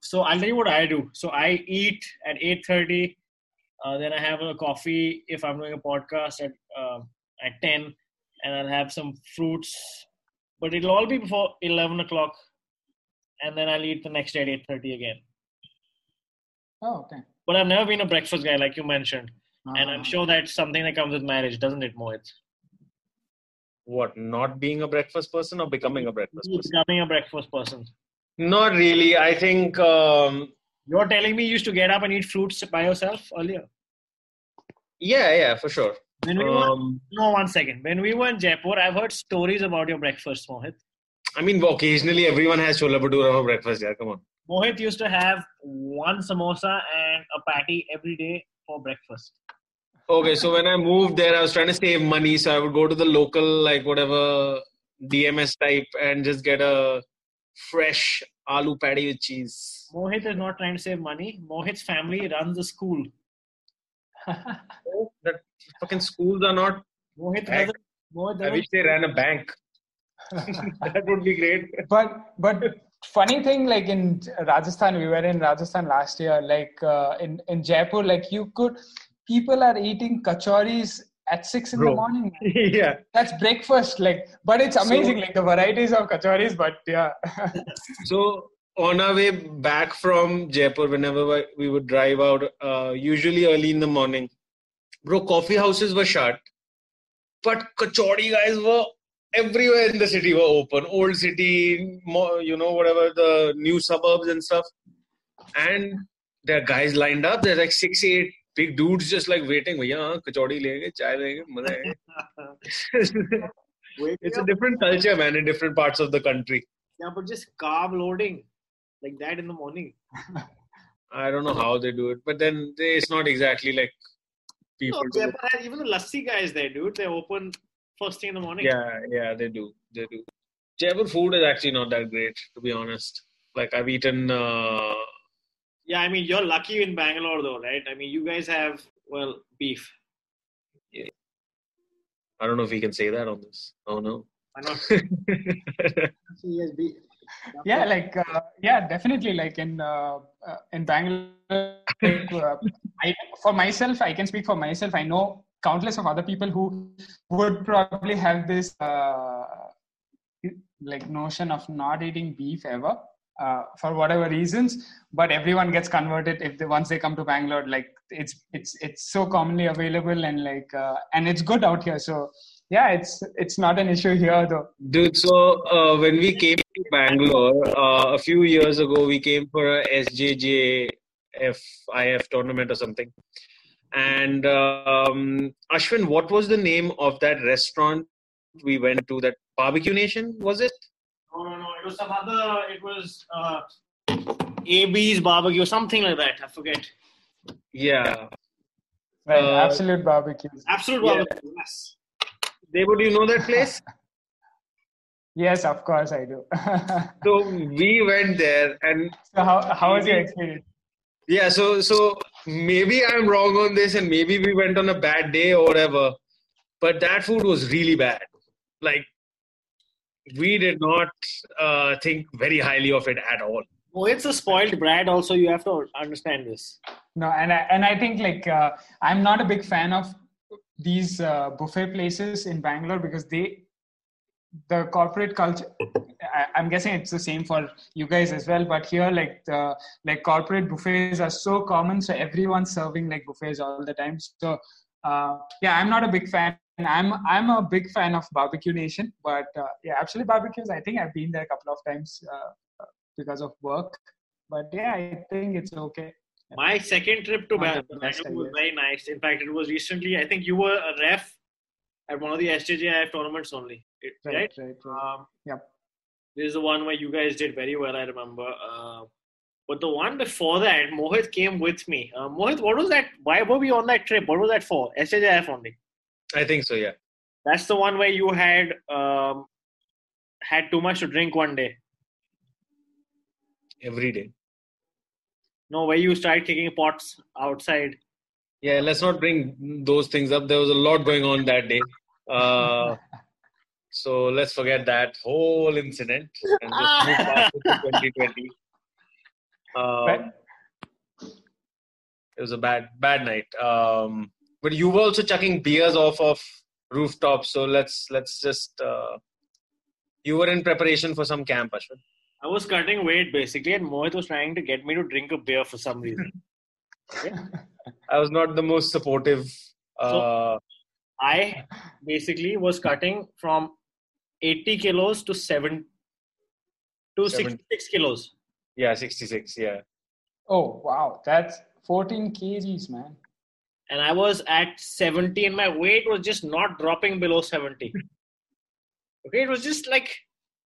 So I'll tell you what I do. So I eat at 8:30. Then I have a coffee if I'm doing a podcast at 10, and I'll have some fruits. But it'll all be before 11 o'clock, and then I'll eat the next day at 8:30 again. Oh, okay. But I've never been a breakfast guy, like you mentioned. And I'm sure that's something that comes with marriage, doesn't it, Mohit? What, not being a breakfast person or becoming a breakfast person? Becoming a breakfast person. Not really. I think... You're telling me you used to get up and eat fruits by yourself earlier? Yeah, for sure. When we were in Jaipur, I've heard stories about your breakfast, Mohit. I mean, occasionally everyone has chola bhatura for breakfast. Yeah, come on. Mohit used to have one samosa and a patty every day for breakfast. Okay, so when I moved there, I was trying to save money, so I would go to the local, whatever DMS type, and just get a fresh aloo patty with cheese. Mohit is not trying to save money. Mohit's family runs a school. Oh, that fucking schools are not. I wish they ran a bank. That would be great. But funny thing, in Rajasthan, we were in Rajasthan last year. In Jaipur, people are eating kachoris at 6 in the morning. Yeah, that's breakfast. But it's amazing, the varieties of kachoris. But yeah. So on our way back from Jaipur, whenever we would drive out, usually early in the morning, bro, coffee houses were shut, but kachori guys were everywhere in the city, were open. Old city, whatever the new suburbs and stuff, and there are guys lined up. There's 6-8. Big dudes just waiting. Kachori lege, chai lege. It's a different culture, man, in different parts of the country. Yeah, but just carb loading like that in the morning. I don't know how they do it, but then it's not exactly like people. No, even the lassi guys there, dude. They open first thing in the morning. Yeah, they do. They do. Jaipur food is actually not that great, to be honest. I've eaten. Yeah, I mean, you're lucky in Bangalore though, right? I mean, you guys have, beef. Yeah. I don't know if we can say that on this. Oh, no. Why not? Yeah, definitely. In Bangalore, I can speak for myself. I know countless of other people who would probably have this, notion of not eating beef ever. For whatever reasons, but everyone gets converted once they come to Bangalore. It's so commonly available and it's good out here. So yeah, it's not an issue here though. Dude, so when we came to Bangalore a few years ago, we came for a SJJIF tournament or something. And Ashwin, what was the name of that restaurant we went to? That Barbecue Nation, was it? No. It was AB's Barbecue, something like that. I forget. Yeah. Right, Absolute Barbecue. Absolute Barbecue, yeah. Yes. Debo, do you know that place? Yes, of course I do. So we went there and... So how was your experience? Yeah, so maybe I'm wrong on this and maybe we went on a bad day or whatever. But that food was really bad. Like, we did not think very highly of it at all. Oh, it's a spoiled brat also. You have to understand this. No, and I think like I'm not a big fan of these buffet places in Bangalore because the corporate culture, I'm guessing it's the same for you guys as well, but here like corporate buffets are so common, so everyone's serving like buffets all the time. So yeah, I'm not a big fan. I'm a big fan of Barbecue Nation, but yeah, Absolute Barbecues, I think I've been there a couple of times because of work, but yeah, I think it's okay. My second trip to Bangalore was very nice. In fact, it was recently, I think you were a ref at one of the SJJIF tournaments only. Right. Yep. This is the one where you guys did very well, I remember. But the one before that, Mohit came with me. Mohit, what was that? Why were we on that trip? What was that for? SJJIF only? I think so, yeah. That's the one where you had had too much to drink one day. Every day. No, where you start kicking pots outside. Yeah, let's not bring those things up. There was a lot going on that day. So let's forget that whole incident and just move back to 2020. It was a bad night. But you were also chucking beers off of rooftops. So let's just... you were in preparation for some camp, Ashwin. I was cutting weight basically and Mohit was trying to get me to drink a beer for some reason. Okay. I was not the most supportive. So I basically was cutting from 80 kilos to 66 kilos. Yeah, 66. Yeah. Oh, wow. That's 14 kgs, man. And I was at 70 and my weight was just not dropping below 70. Okay. It was just like,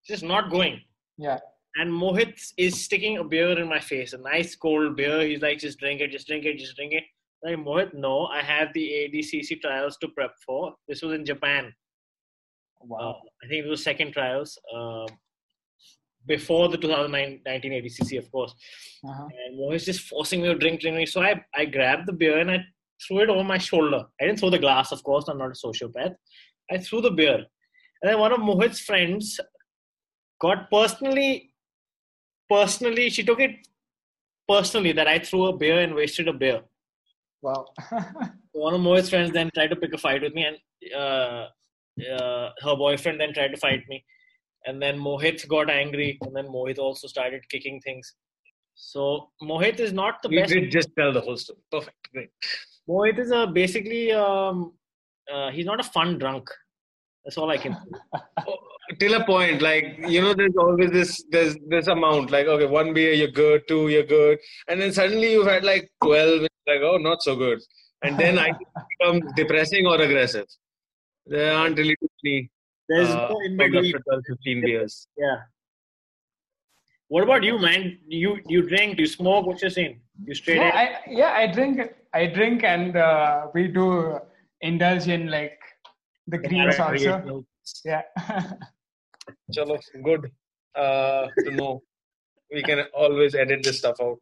just not going. Yeah. And Mohit is sticking a beer in my face, a nice cold beer. He's like, just drink it, just drink it, just drink it. Like, Mohit, no, I have the ADCC trials to prep for. This was in Japan. Wow. I think it was second trials before the 2019 ADCC, of course. Uh-huh. And Mohit's just forcing me to drink. So I grabbed the beer and I threw it over my shoulder. I didn't throw the glass, of course. I'm not a sociopath. I threw the beer. And then one of Mohit's friends got personally, she took it personally that I threw a beer and wasted a beer. Wow. One of Mohit's friends then tried to pick a fight with me and her boyfriend then tried to fight me. And then Mohit got angry and then Mohit also started kicking things. So Mohit is not the best. You did just tell the whole story. Perfect. Great. Mohit is he's not a fun drunk. That's all I can say. Till a point, like, you know, there's always this amount, like, okay, one beer, you're good, two, you're good. And then suddenly you've had like 12, it's like, oh, not so good. And then I become depressing or aggressive. There aren't really too many. There's no in between. 12, 15 beers. Yeah. What about you, man? You drink, you smoke, what you're saying? You straight out? I drink and we do indulge in like the greens also. Yeah. Chalo, good to know. We can always edit this stuff out.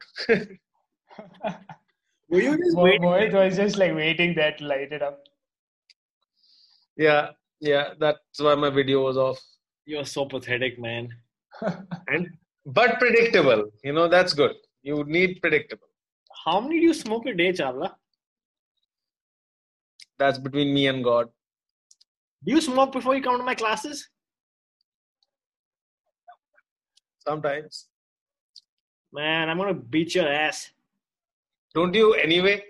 Were you just waiting? Mohit was just like waiting there to light it up. Yeah, that's why my video was off. You're so pathetic, man. But predictable. You know, that's good. You need predictable. How many do you smoke a day, Chawla? That's between me and God. Do you smoke before you come to my classes? Sometimes. Man, I'm going to beat your ass. Don't you anyway?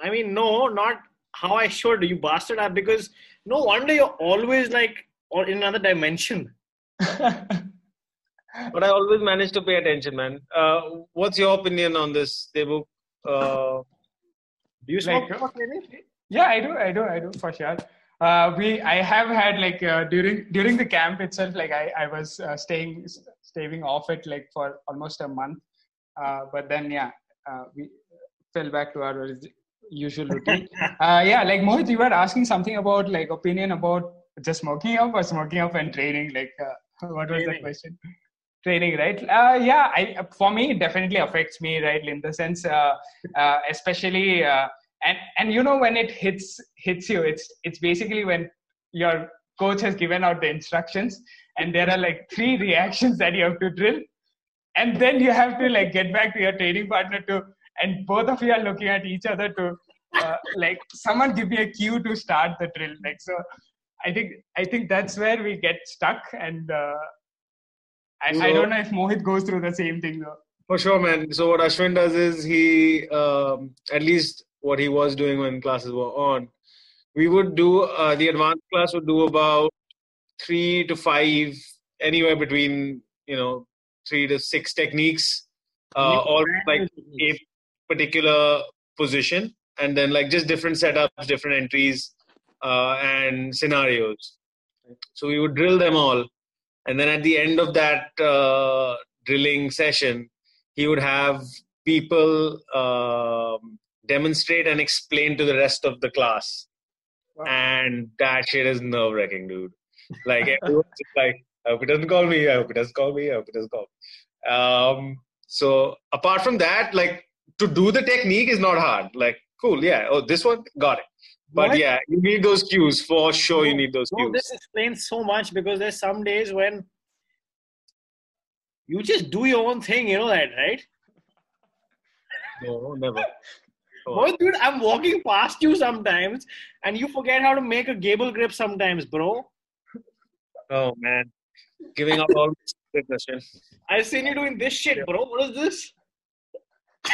I mean, no, not how I should. You bastard up because no wonder you're always like or in another dimension. But I always manage to pay attention, man. What's your opinion on this, Debu? Do you smoke? Like, yeah, I do for sure. I have had like during the camp itself, like I was staving off it like for almost a month. But then yeah, we fell back to our usual routine. Like Mohit, you were asking something about like opinion about just smoking up or smoking up and training. Like what was the question? Training, right? For me, it definitely affects me, right? In the sense, especially, and you know, when it hits you, it's basically when your coach has given out the instructions and there are like three reactions that you have to drill. And then you have to like get back to your training partner too. And both of you are looking at each other to like someone give me a cue to start the drill. Like, so I think that's where we get stuck. And I don't know if Mohit goes through the same thing though. For sure, man. So what Ashwin does is he, at least what he was doing when classes were on, we would do, the advanced class would do about 3 to 5, anywhere between, 3 to 6 techniques, all like a particular position, and then like just different setups, different entries, and scenarios. So we would drill them all, and then at the end of that drilling session, he would have people demonstrate and explain to the rest of the class. Wow. And that shit is nerve-wracking, dude. Like everyone's just like, I hope it doesn't call me. I hope it doesn't call me. I hope it doesn't call me. So apart from that, like to do the technique is not hard. Like, cool. Yeah. Oh, this one, got it. But what? Yeah, you need those cues for sure. You need those cues. This explains so much because there's some days when you just do your own thing. You know that, right? No, never. Oh, dude, I'm walking past you sometimes and you forget how to make a gable grip sometimes, bro. Oh, man. Giving up all this shit. I've seen you doing this shit, bro. What is this? I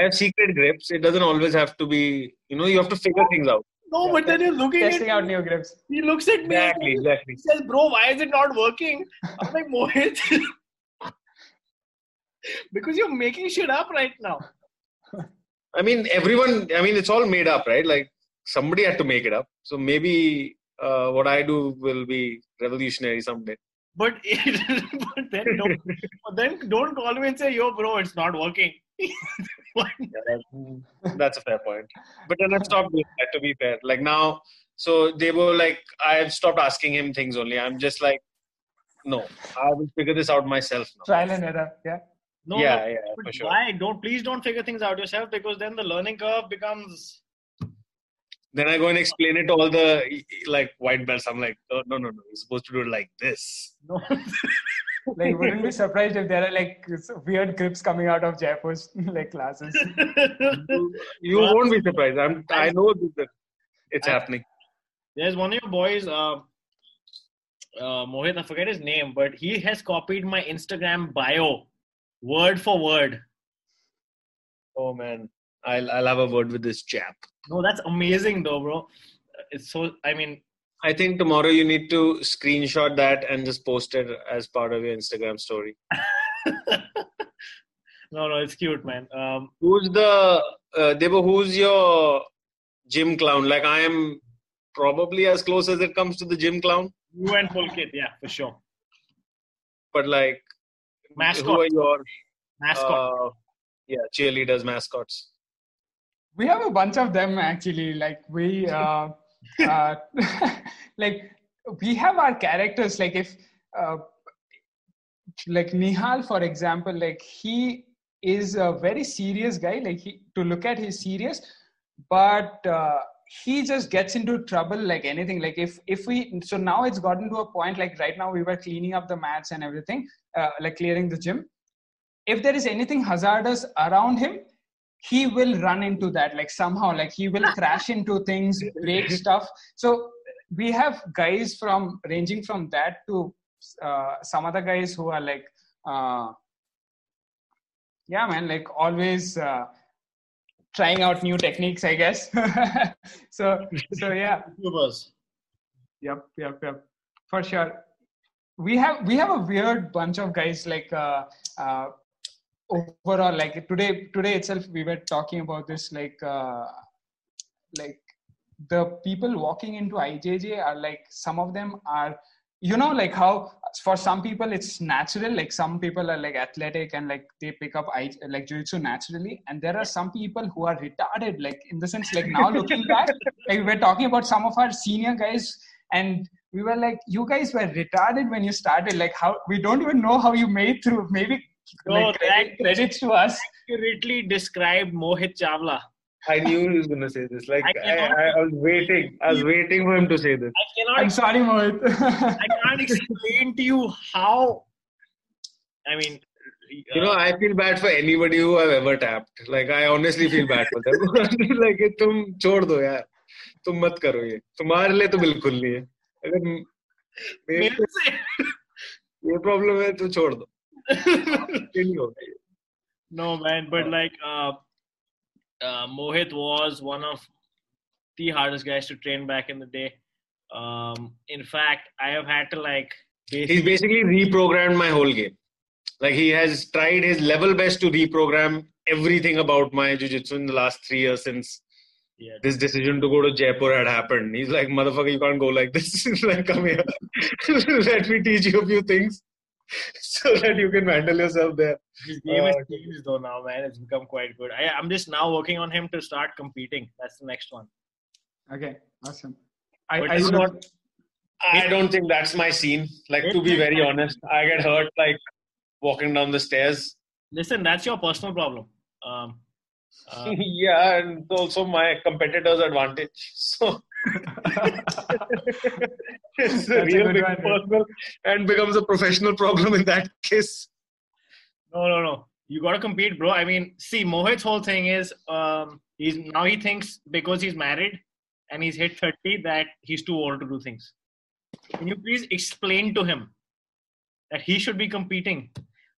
have secret grips. It doesn't always have to be, you have to figure things out. No, but then you're looking at testing out new grips. He looks at me. Exactly. He says, bro, why is it not working? I'm like, Mohit. Because you're making shit up right now. I mean, it's all made up, right? Like somebody had to make it up. So maybe what I do will be revolutionary someday. But then don't call me and say, yo, bro, it's not working. That's a fair point. But then I've stopped doing that, to be fair. Like now, so Debo, like I've stopped asking him things only. I'm just like, no, I will figure this out myself now. Trial and error, yeah. No, yeah, for sure. Why? Please don't figure things out yourself, because then the learning curve becomes... Then I go and explain it to all the like white belts. I'm like, oh, no, you're supposed to do it like this. No. Like, wouldn't be surprised if there are like weird grips coming out of Jaipur's like classes. You won't be surprised. I know that it's happening. There's one of your boys... Mohit, I forget his name, but he has copied my Instagram bio word for word. Oh man, I'll have a word with this chap. No, that's amazing though, bro. It's so, I think tomorrow you need to screenshot that and just post it as part of your Instagram story. No, it's cute, man. Who's the Debo? Who's your gym clown? Like I am probably as close as it comes to the gym clown. You and Pulkit, yeah, for sure. But like, mascot. Who are your mascot? Cheerleaders, mascots. We have a bunch of them actually. Like we, like we have our characters. Like if, like Nihal, for example, like he is a very serious guy. Like to look at, he's serious, but. He just gets into trouble like anything. Like so now it's gotten to a point, like right now we were cleaning up the mats and everything, like clearing the gym. If there is anything hazardous around him, he will run into that. Like somehow, like he will crash into things, break stuff. So we have guys ranging from that to some other guys who are like, like always, trying out new techniques, I guess. so yeah. Yep. For sure. We have a weird bunch of guys like overall, like today itself, we were talking about this, like the people walking into IJJ are like, some of them are you know, like how for some people it's natural, like some people are like athletic and like they pick up like jiu-jitsu naturally, and there are some people who are retarded, like in the sense, like now looking back, like we're talking about some of our senior guys and we were like, you guys were retarded when you started, like how we don't even know how you made through. Maybe like, credits to us. Accurately described Mohit Chawla. I knew he was going to say this. Like I was waiting. I was waiting for him to say this. I'm sorry, Mohit. I can't explain to you how. I mean, you know, I feel bad for anybody who I've ever tapped. Like I honestly feel bad for them. Like, tum chhod do yaar. Tum mat karo ye. Tumhare liye to bilkul nahi hai. Agar mere se ye problem hai to chhod do. No man, but like Mohit was one of the hardest guys to train back in the day. In fact, I have had to like... He's basically reprogrammed my whole game. Like he has tried his level best to reprogram everything about my jiu-jitsu in the last 3 years since this decision to go to Jaipur had happened. He's like, motherfucker, you can't go like this. Like, come here. Let me teach you a few things so that you can handle yourself there. His game is changed though now, man. It's become quite good. I'm just now working on him to start competing. That's the next one. Okay, awesome. I don't think that's my scene. Like, to be very honest, I get hurt like walking down the stairs. Listen, that's your personal problem. Yeah, and also my competitor's advantage. So it's a real big personal and becomes a professional problem in that case. No. You got to compete, bro. I mean, see, Mohit's whole thing is he thinks because he's married and he's hit 30 that he's too old to do things. Can you please explain to him that he should be competing?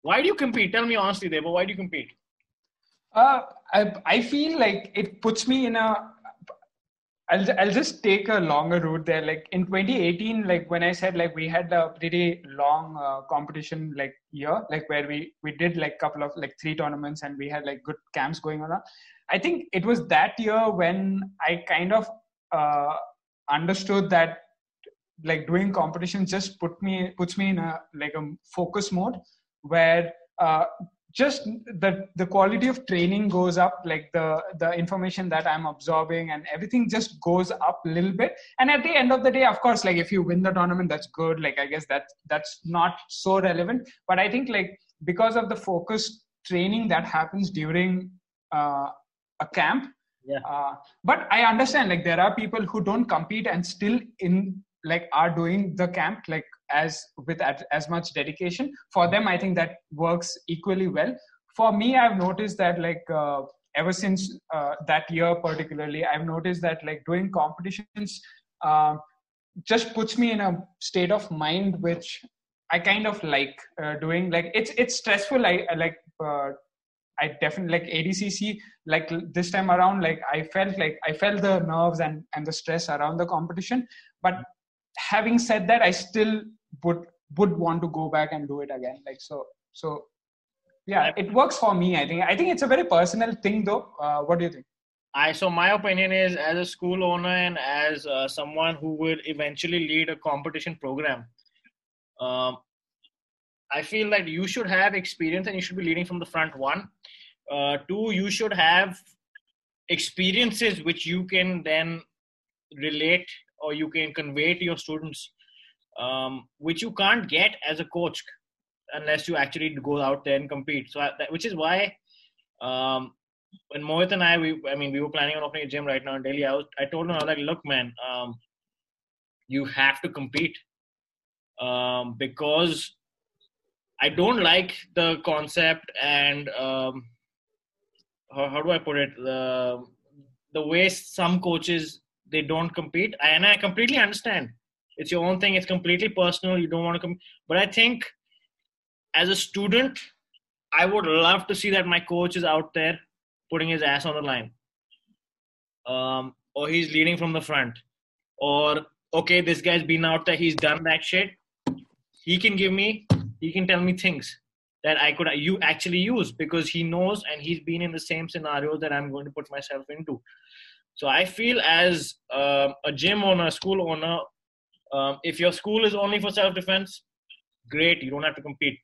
Why do you compete? Tell me honestly, Debo, why do you compete? I feel like it puts me in a... I'll just take a longer route there. Like in 2018, like when I said like we had a pretty long competition like year, like where we did like couple of like 3 tournaments and we had like good camps going on. I think it was that year when I kind of understood that like doing competition just puts me in a like a focus mode where just the quality of training goes up, like the information that I'm absorbing and everything just goes up a little bit. And at the end of the day, of course, like if you win the tournament, that's good. Like, I guess that's not so relevant, but I think like because of the focused training that happens during a camp, but I understand like there are people who don't compete and still in like are doing the camp, like as much dedication. For them, I think that works equally well. For me, I've noticed that like ever since that year particularly, I've noticed that like doing competitions just puts me in a state of mind which I kind of like doing. Like it's stressful. I definitely like ADCC, like this time around, I felt the nerves and the stress around the competition. But having said that, I still would want to go back and do it again. Like so yeah, it works for me. I think it's a very personal thing though. What do you think? So my opinion is, as a school owner and as someone who will eventually lead a competition program, I feel that you should have experience and you should be leading from the front. 1, 2, you should have experiences which you can then relate or you can convey to your students, which you can't get as a coach unless you actually go out there and compete. So which is why when Mohit and we were planning on opening a gym right now in Delhi, I told him, I was like, look, man, you have to compete because I don't like the concept and how do I put it? The way some coaches, they don't compete. And I completely understand. It's your own thing. It's completely personal. You don't want to compete. But I think as a student, I would love to see that my coach is out there putting his ass on the line. Or he's leading from the front. Or, okay, this guy's been out there. He's done that shit. He can tell me things that I could actually use because he knows and he's been in the same scenario that I'm going to put myself into. So I feel as a gym owner, school owner, If your school is only for self-defense, great, you don't have to compete.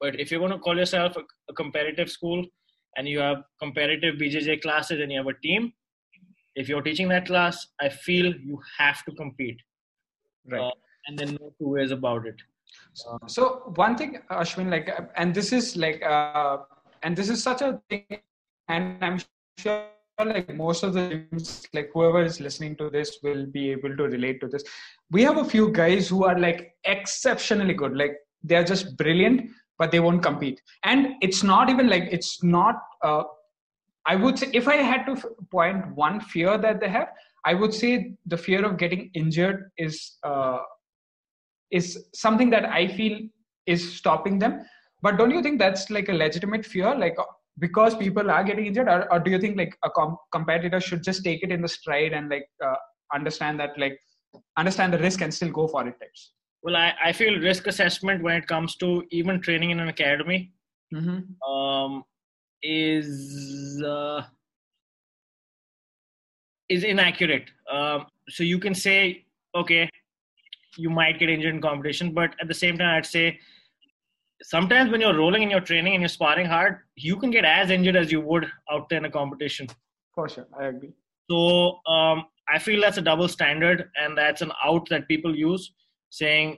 But if you're going to call yourself a competitive school and you have competitive BJJ classes and you have a team, if you're teaching that class, I feel you have to compete. Right. And then no two ways about it. So one thing, Ashwin, and this is such a thing, and I'm sure most of the gyms, whoever is listening to this will be able to relate to this. We have a few guys who are exceptionally good. They're just brilliant, but they won't compete. And it's not even I would say, if I had to point one fear that they have, I would say the fear of getting injured is something that I feel is stopping them. But don't you think that's a legitimate fear? Because people are getting injured, or do you think a competitor should just take it in the stride and understand that, understand the risk and still go for it types? Well, I feel risk assessment when it comes to even training in an academy is inaccurate. So you can say, okay, you might get injured in competition, but at the same time, I'd say sometimes when you're rolling and you're training and you're sparring hard, you can get as injured as you would out there in a competition. For sure, I agree. So I feel that's a double standard, and that's an out that people use, saying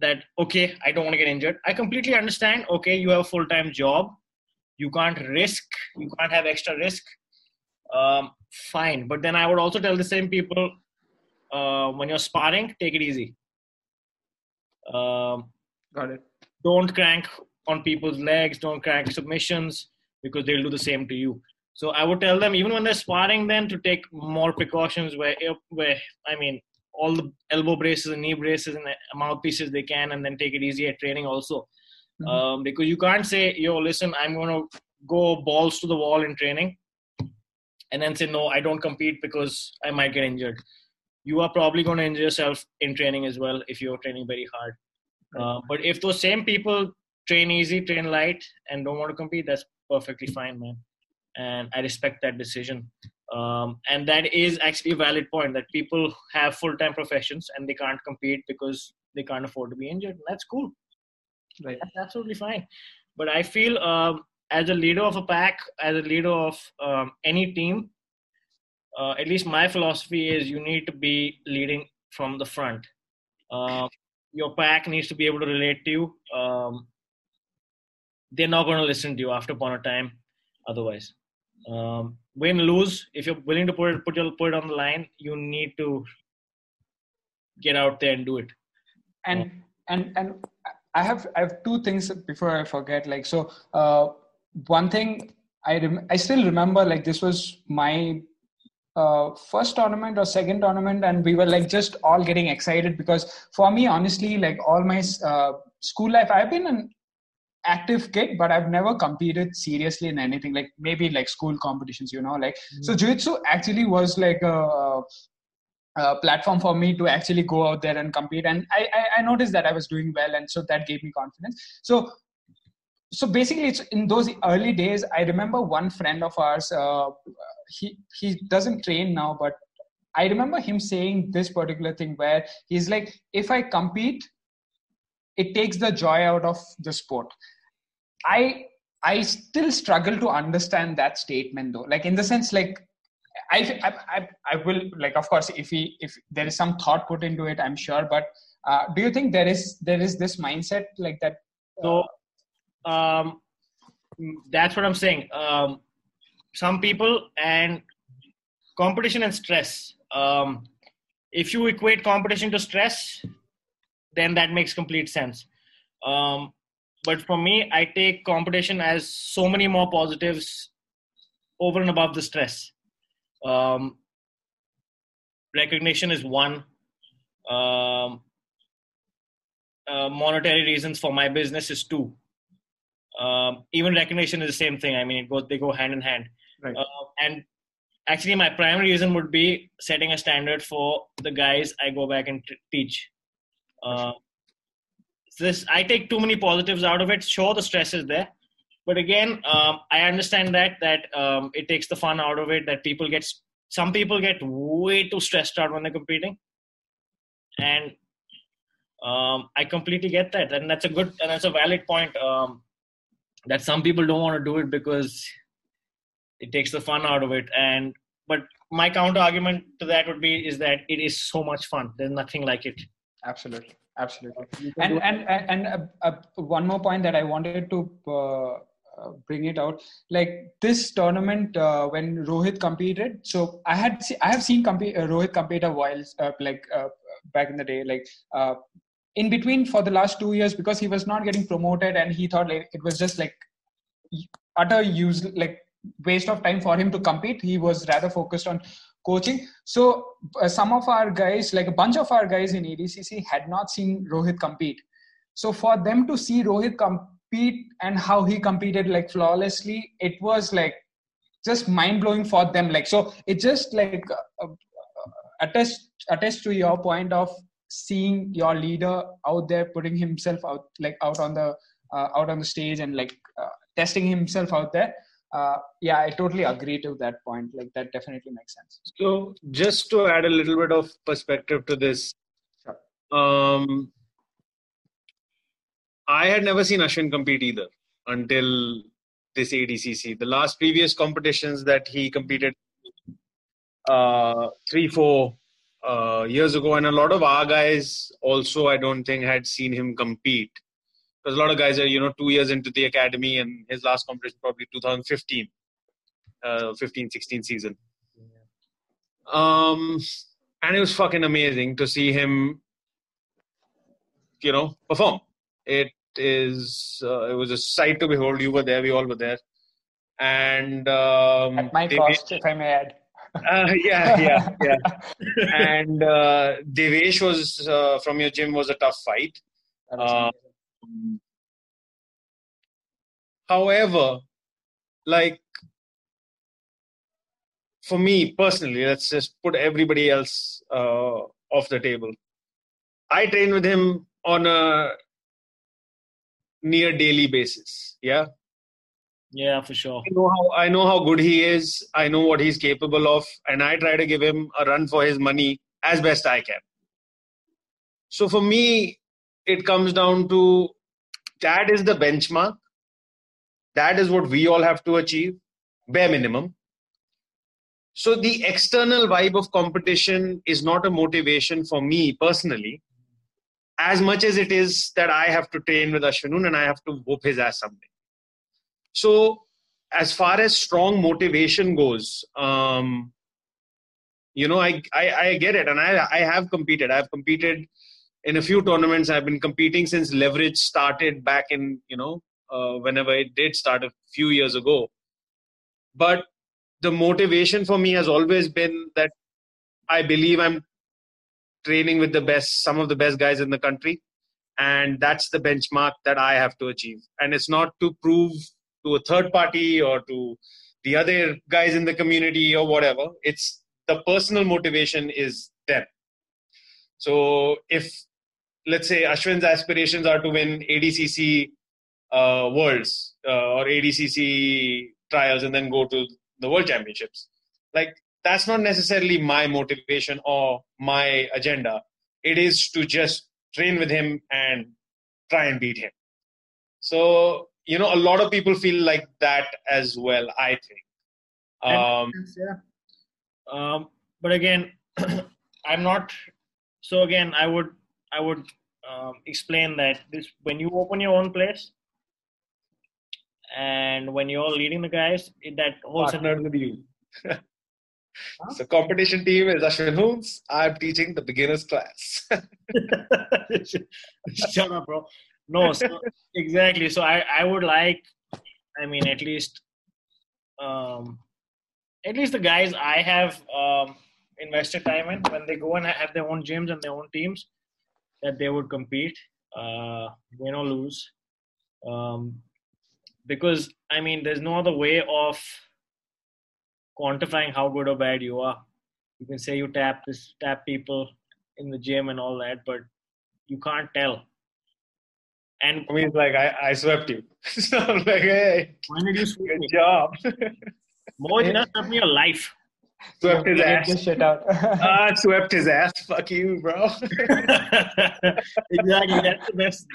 that, okay, I don't want to get injured. I completely understand, okay, you have a full-time job. You can't risk. You can't have extra risk. Fine. But then I would also tell the same people, when you're sparring, take it easy. Got it. Don't crank on people's legs. Don't crank submissions, because they'll do the same to you. So I would tell them, even when they're sparring, then to take more precautions where all the elbow braces and knee braces and mouthpieces they can, and then take it easy at training also. Mm-hmm. Because you can't say, yo, listen, I'm going to go balls to the wall in training and then say, no, I don't compete because I might get injured. You are probably going to injure yourself in training as well if you're training very hard. But if those same people train easy, train light, and don't want to compete, that's perfectly fine, man. And I respect that decision. And that is actually a valid point, that people have full-time professions and they can't compete because they can't afford to be injured. And that's cool. Right. That's absolutely fine. But I feel as a leader of a pack, as a leader of any team, at least my philosophy is you need to be leading from the front. Your pack needs to be able to relate to you. They're not going to listen to you after upon a time otherwise. Win, lose, if you're willing to put it on the line, you need to get out there and do it. And I have two things before I forget. One thing I still remember, this was my first tournament or second tournament, and we were just all getting excited, because for me, honestly, all my school life, I've been an active kid, but I've never competed seriously in anything, maybe school competitions, mm-hmm. So jiu-jitsu actually was a platform for me to actually go out there and compete, and I noticed that I was doing well, and so that gave me confidence. So basically, it's in those early days, I remember one friend of ours, he doesn't train now, but I remember him saying this particular thing where he's like, if I compete, it takes the joy out of the sport. I still struggle to understand that statement though. In the sense, I will, of course, if there is some thought put into it, I'm sure, but do you think there is this mindset that? That's what I'm saying. Some people, and competition and stress. If you equate competition to stress, then that makes complete sense. But for me, I take competition as so many more positives over and above the stress. Recognition is one. Monetary reasons for my business is two. Even recognition is the same thing. They go hand in hand. Right. And actually, my primary reason would be setting a standard for the guys I go back and teach. I take too many positives out of it. Sure, the stress is there. But again, I understand that it takes the fun out of it, that some people get way too stressed out when they're competing. And I completely get that. And that's a good, and that's a valid point that some people don't want to do it because it takes the fun out of it. And, but my counter argument to that would be is that it is so much fun. There's nothing like it. Absolutely. Absolutely. And one more point that I wanted to bring it out, like this tournament when Rohit competed, so I have seen Rohit compete a while back in the day, in between for the last 2 years, because he was not getting promoted and he thought it was just utter use, waste of time for him to compete. He was rather focused on coaching. So some of our guys, a bunch of our guys in ADCC had not seen Rohit compete. So for them to see Rohit compete and how he competed flawlessly, it was just mind blowing for them. So it just attests to your point of seeing your leader out there, putting himself out, out on the stage and testing himself out there. Yeah, I totally agree to that point. That definitely makes sense. So just to add a little bit of perspective to this, sure. I had never seen Ashwin compete either until this ADCC. The last previous competitions that he competed 3-4 years ago, and a lot of our guys also, I don't think, had seen him compete. Because a lot of guys are, 2 years into the academy, and his last competition probably 2015, 15-16 season. Yeah. And it was fucking amazing to see him, perform. It was a sight to behold. You were there, we all were there. And at my cost, if I may add. Yeah. And Divesh was, from your gym, was a tough fight. However, for me personally, let's just put everybody else off the table. I train with him on a near daily basis. Yeah. Yeah, for sure. I know how good he is. I know what he's capable of, and I try to give him a run for his money as best I can. So for me, it comes down to that is the benchmark. That is what we all have to achieve, bare minimum. So the external vibe of competition is not a motivation for me personally, as much as it is that I have to train with Ashwin and I have to whoop his ass someday. So as far as strong motivation goes, I get it. And I have competed. I've competed in a few tournaments. I've been competing since Leverage started back in, whenever it did start a few years ago. But the motivation for me has always been that I believe I'm training with the best, some of the best guys in the country. And that's the benchmark that I have to achieve. And it's not to prove to a third party or to the other guys in the community or whatever. It's the personal motivation is them. So if, let's say, Ashwin's aspirations are to win ADCC Worlds or ADCC trials and then go to the World Championships, that's not necessarily my motivation or my agenda. It is to just train with him and try and beat him. So, a lot of people feel like that as well, I think. But again, I'm not... So again, I would explain that this, when you open your own place and when you're leading the guys, that whole partnered with you. Huh? So competition team is Ashwin Hoons. I'm teaching the beginners class. Shut up, bro. No, so, exactly. So I would at least the guys I have invested time in, when they go and have their own gyms and their own teams, that they would compete, win or lose. Because, there's no other way of quantifying how good or bad you are. You can say you tap people in the gym and all that, but you can't tell. And it's I swept you. So I'm hey, when did you sweep me? Good job. More than just swept me your life. Swept his ass. Get this shit out. Swept his ass. Fuck you, bro. Exactly. That's the best.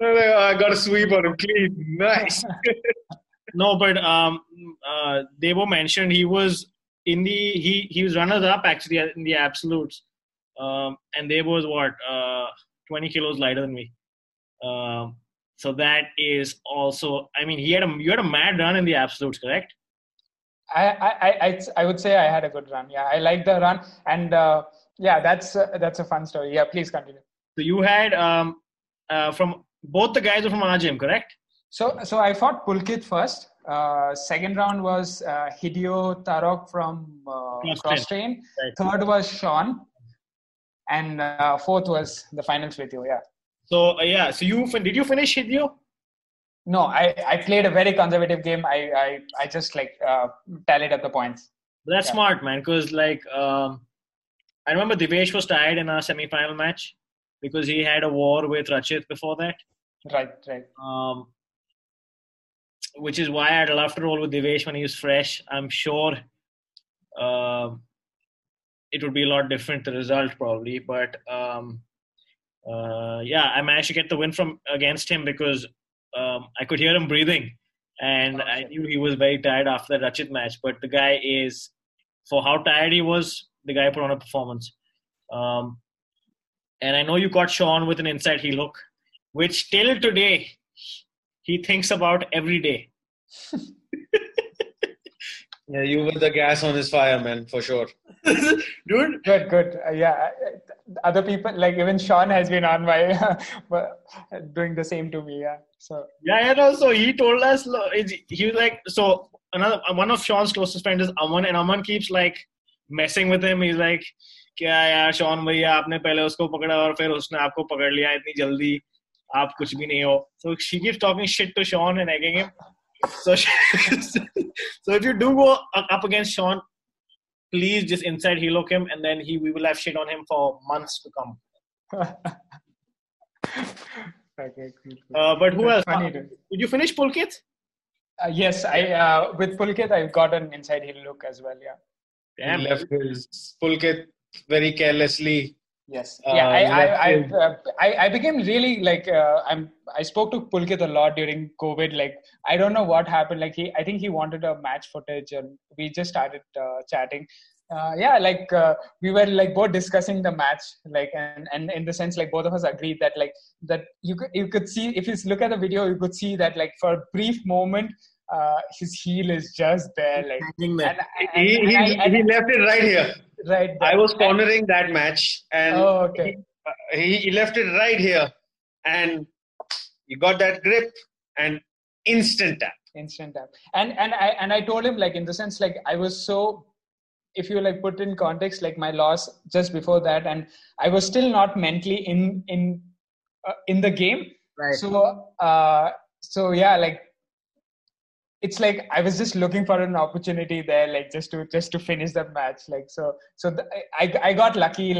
I got a sweep on him clean. Nice. No, but Devo mentioned he was he was runners-up actually in the absolutes. And Devo was what? 20 kilos lighter than me. So that is also, I mean, you had a mad run in the absolutes, correct? I would say I had a good run. Yeah, I liked the run, and that's a fun story. Yeah, please continue. So you had from both the guys were from RGM, correct? So I fought Pulkit first. Second round was Hideo Tarok from Cross Train. Right. Third was Sean, and fourth was the finals with you. Yeah. So so did you finish Hideo? No, I played a very conservative game. I just tallied up the points. That's smart, man. Because I remember Divesh was tied in our semi-final match because he had a war with Rachit before that. Right. Which is why I'd love to roll with Divesh when he was fresh. I'm sure it would be a lot different, the result probably. But I managed to get the win against him because I could hear him breathing, and I knew he was very tired after that Rachit match. But the guy is, for how tired he was, the guy put on a performance. And I know you caught Sean with an inside heel hook, which till today he thinks about every day. Yeah, you were the gas on his fire, man, for sure. Dude. Good. Yeah. Other people, even Sean has been on by doing the same to me. Yeah. So. Yeah, and also he told us, he was like, so another one of Sean's closest friends is Arman, and Arman keeps messing with him. He's like, "Kya yaar, Sean bhaiya, aapne pehle usko pakada aur phir usne aapko pakad liya itni jaldi, aap kuch bhi nahi ho." So she keeps talking shit to Sean and egging him. So if you do go up against Sean, please just inside heel hook him, and then we will have shit on him for months to come. Okay, cool. But who else? Did you finish Pulkit? Yes, I with Pulkit I got an inside heel hook as well. Yeah. Damn. He left his Pulkit very carelessly. Yes. Yeah. I became really I spoke to Pulkit a lot during COVID. I don't know what happened. I think he wanted a match footage, and we just started chatting. We were both discussing the match. And in the sense, both of us agreed that that you could see, if you look at the video, you could see that for a brief moment, his heel is just there. He left it right here. Right. I was cornering that match, and he left it right here, and you got that grip and instant tap. And I told him in the sense I was so, if you put in context my loss just before that, and I was still not mentally in the game. Right. So it's I was just looking for an opportunity there, just to finish the match. I got lucky,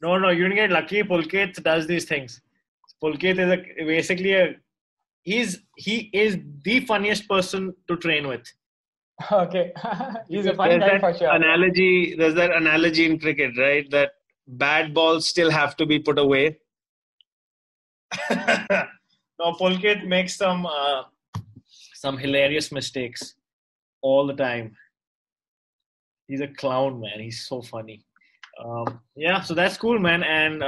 No, you didn't get lucky. Pulkit does these things. Pulkit is he is the funniest person to train with. Okay. He's a fun guy for sure. There's that analogy in cricket, right? That bad balls still have to be put away. No, Pulkit makes some hilarious mistakes all the time. He's a clown, man. He's so funny. So that's cool, man. And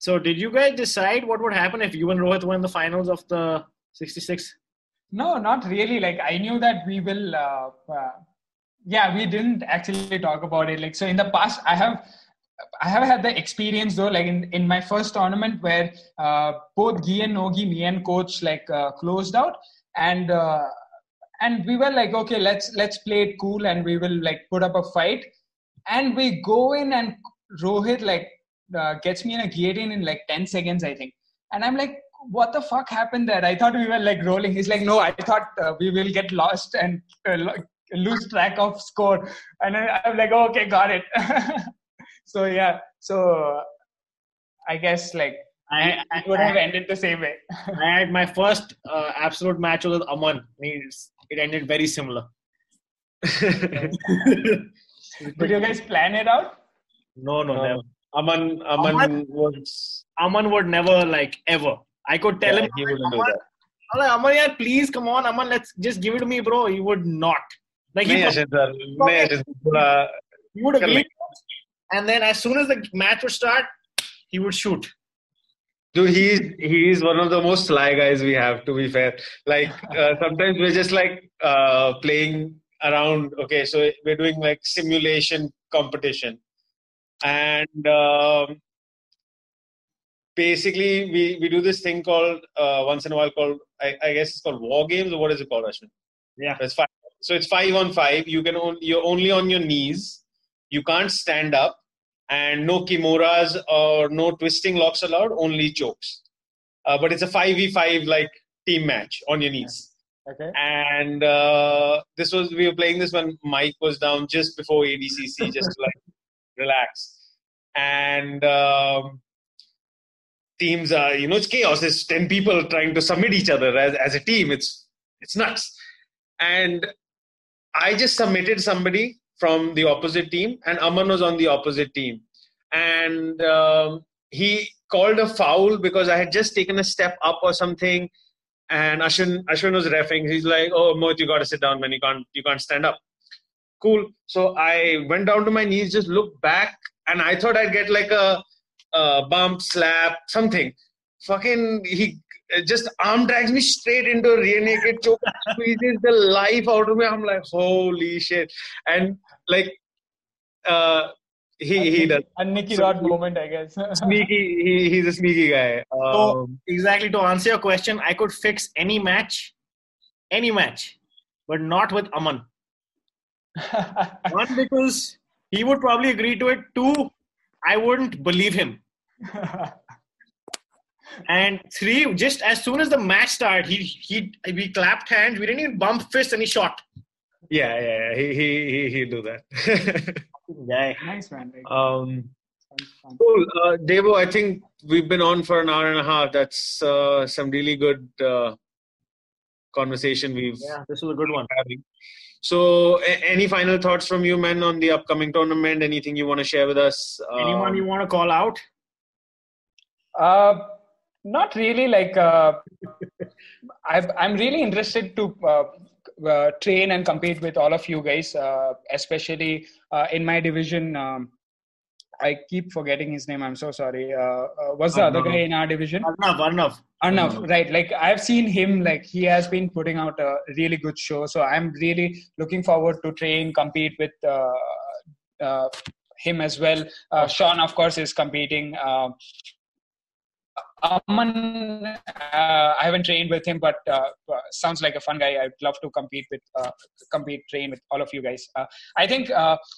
so did you guys decide what would happen if you and Rohit won the finals of the 66? No, not really. I knew that we will... we didn't actually talk about it. So in the past, I have had the experience though, in my first tournament where both Gi and No Gi, me and coach closed out, and we were okay, let's play it cool, and we will put up a fight, and we go in, and Rohit gets me in a guillotine in 10 seconds, I think, and I'm like, what the fuck happened there? I thought we were rolling. He's like, no, I thought we will get lost and lose track of score, and I'm like, oh, okay, got it. So I guess I would have ended the same way. I had my first absolute match with Aman. It ended very similar. Did you guys plan it out? No, never. Aman would never, ever. I could tell him. He wouldn't do that. I'm like, Aman, yeah, please, come on, Aman, let's just give it to me, bro. He would not. He would agree. And then as soon as the match would start, he would shoot. Dude, he is one of the most sly guys we have, to be fair. Sometimes we're just playing around. Okay, so we're doing simulation competition. And basically we do this thing called once in a while called, I guess it's called war games, or what is it called, Ashwin? Yeah. So it's 5-on-5. You're only on your knees. You can't stand up, and no kimuras or no twisting locks allowed, only chokes. But it's a 5v5 team match on your knees. Okay. And we were playing this when Mike was down just before ADCC, just to relax. And teams are, it's chaos. There's 10 people trying to submit each other as a team. It's nuts. And I just submitted somebody from the opposite team, and Aman was on the opposite team. And he called a foul because I had just taken a step up or something. And Ashwin was reffing. He's like, "Oh, Mohit, you got to sit down, man. You can't stand up." Cool. So I went down to my knees, just looked back, and I thought I'd get a bump, slap, something. Fucking he just arm drags me straight into a rear naked choke, squeezes the life out of me. I'm like, holy shit. And he does. A Nicky Rod moment, I guess. Sneaky. He's a sneaky guy. So exactly, to answer your question, I could fix any match, but not with Aman. One, because he would probably agree to it. Two, I wouldn't believe him. And three, just as soon as the match started, we clapped hands. We didn't even bump fists, and he shot. Yeah. He do that. Yeah. Nice, man. Cool, Debo. I think we've been on for an hour and a half. That's some really good conversation. This was a good one. So, any final thoughts from you, men, on the upcoming tournament? Anything you want to share with us? Anyone you want to call out? Not really. I'm really interested to train and compete with all of you guys, especially in my division. I keep forgetting his name. I'm so sorry. What's the other guy in our division? Arnav, right. I've seen him. He has been putting out a really good show. So I'm really looking forward to train, compete with him as well. Sean, of course, is competing. Aman, I haven't trained with him, but sounds like a fun guy. I'd love to train with all of you guys. I think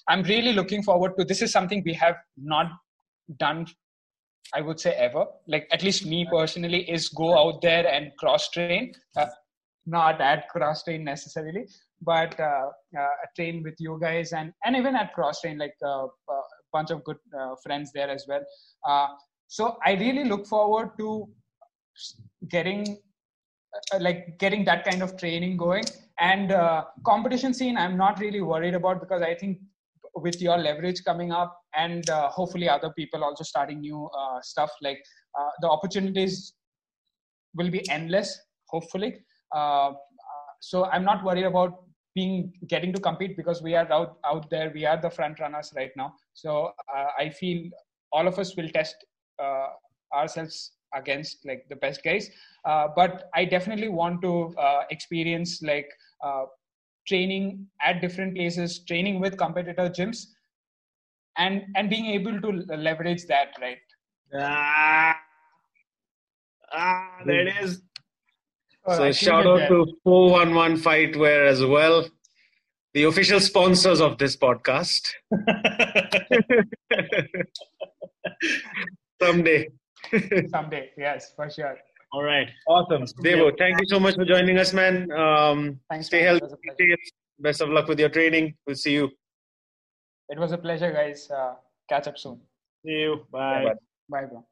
I'm really looking forward to this. Is something we have not done, I would say, ever. At least me personally, is go out there and cross train. Not at cross train necessarily, but train with you guys, and even at cross train, a bunch of good friends there as well. So I really look forward to getting that kind of training going. And competition scene, I'm not really worried about, because I think with your leverage coming up, and hopefully other people also starting new stuff, the opportunities will be endless, hopefully. So I'm not worried about getting to compete, because we are out there. We are the front runners right now. So I feel all of us will test ourselves against the best guys, but I definitely want to experience training at different places, training with competitor gyms, and being able to leverage that, right? There it is. So shout out to 411 Fightwear as well, the official sponsors of this podcast. Someday, yes, for sure. All right. Awesome. Devo, thank you so much for joining us, man. Thanks. Stay healthy. Best of luck with your training. We'll see you. It was a pleasure, guys. Catch up soon. See you. Bye. Bye, bro.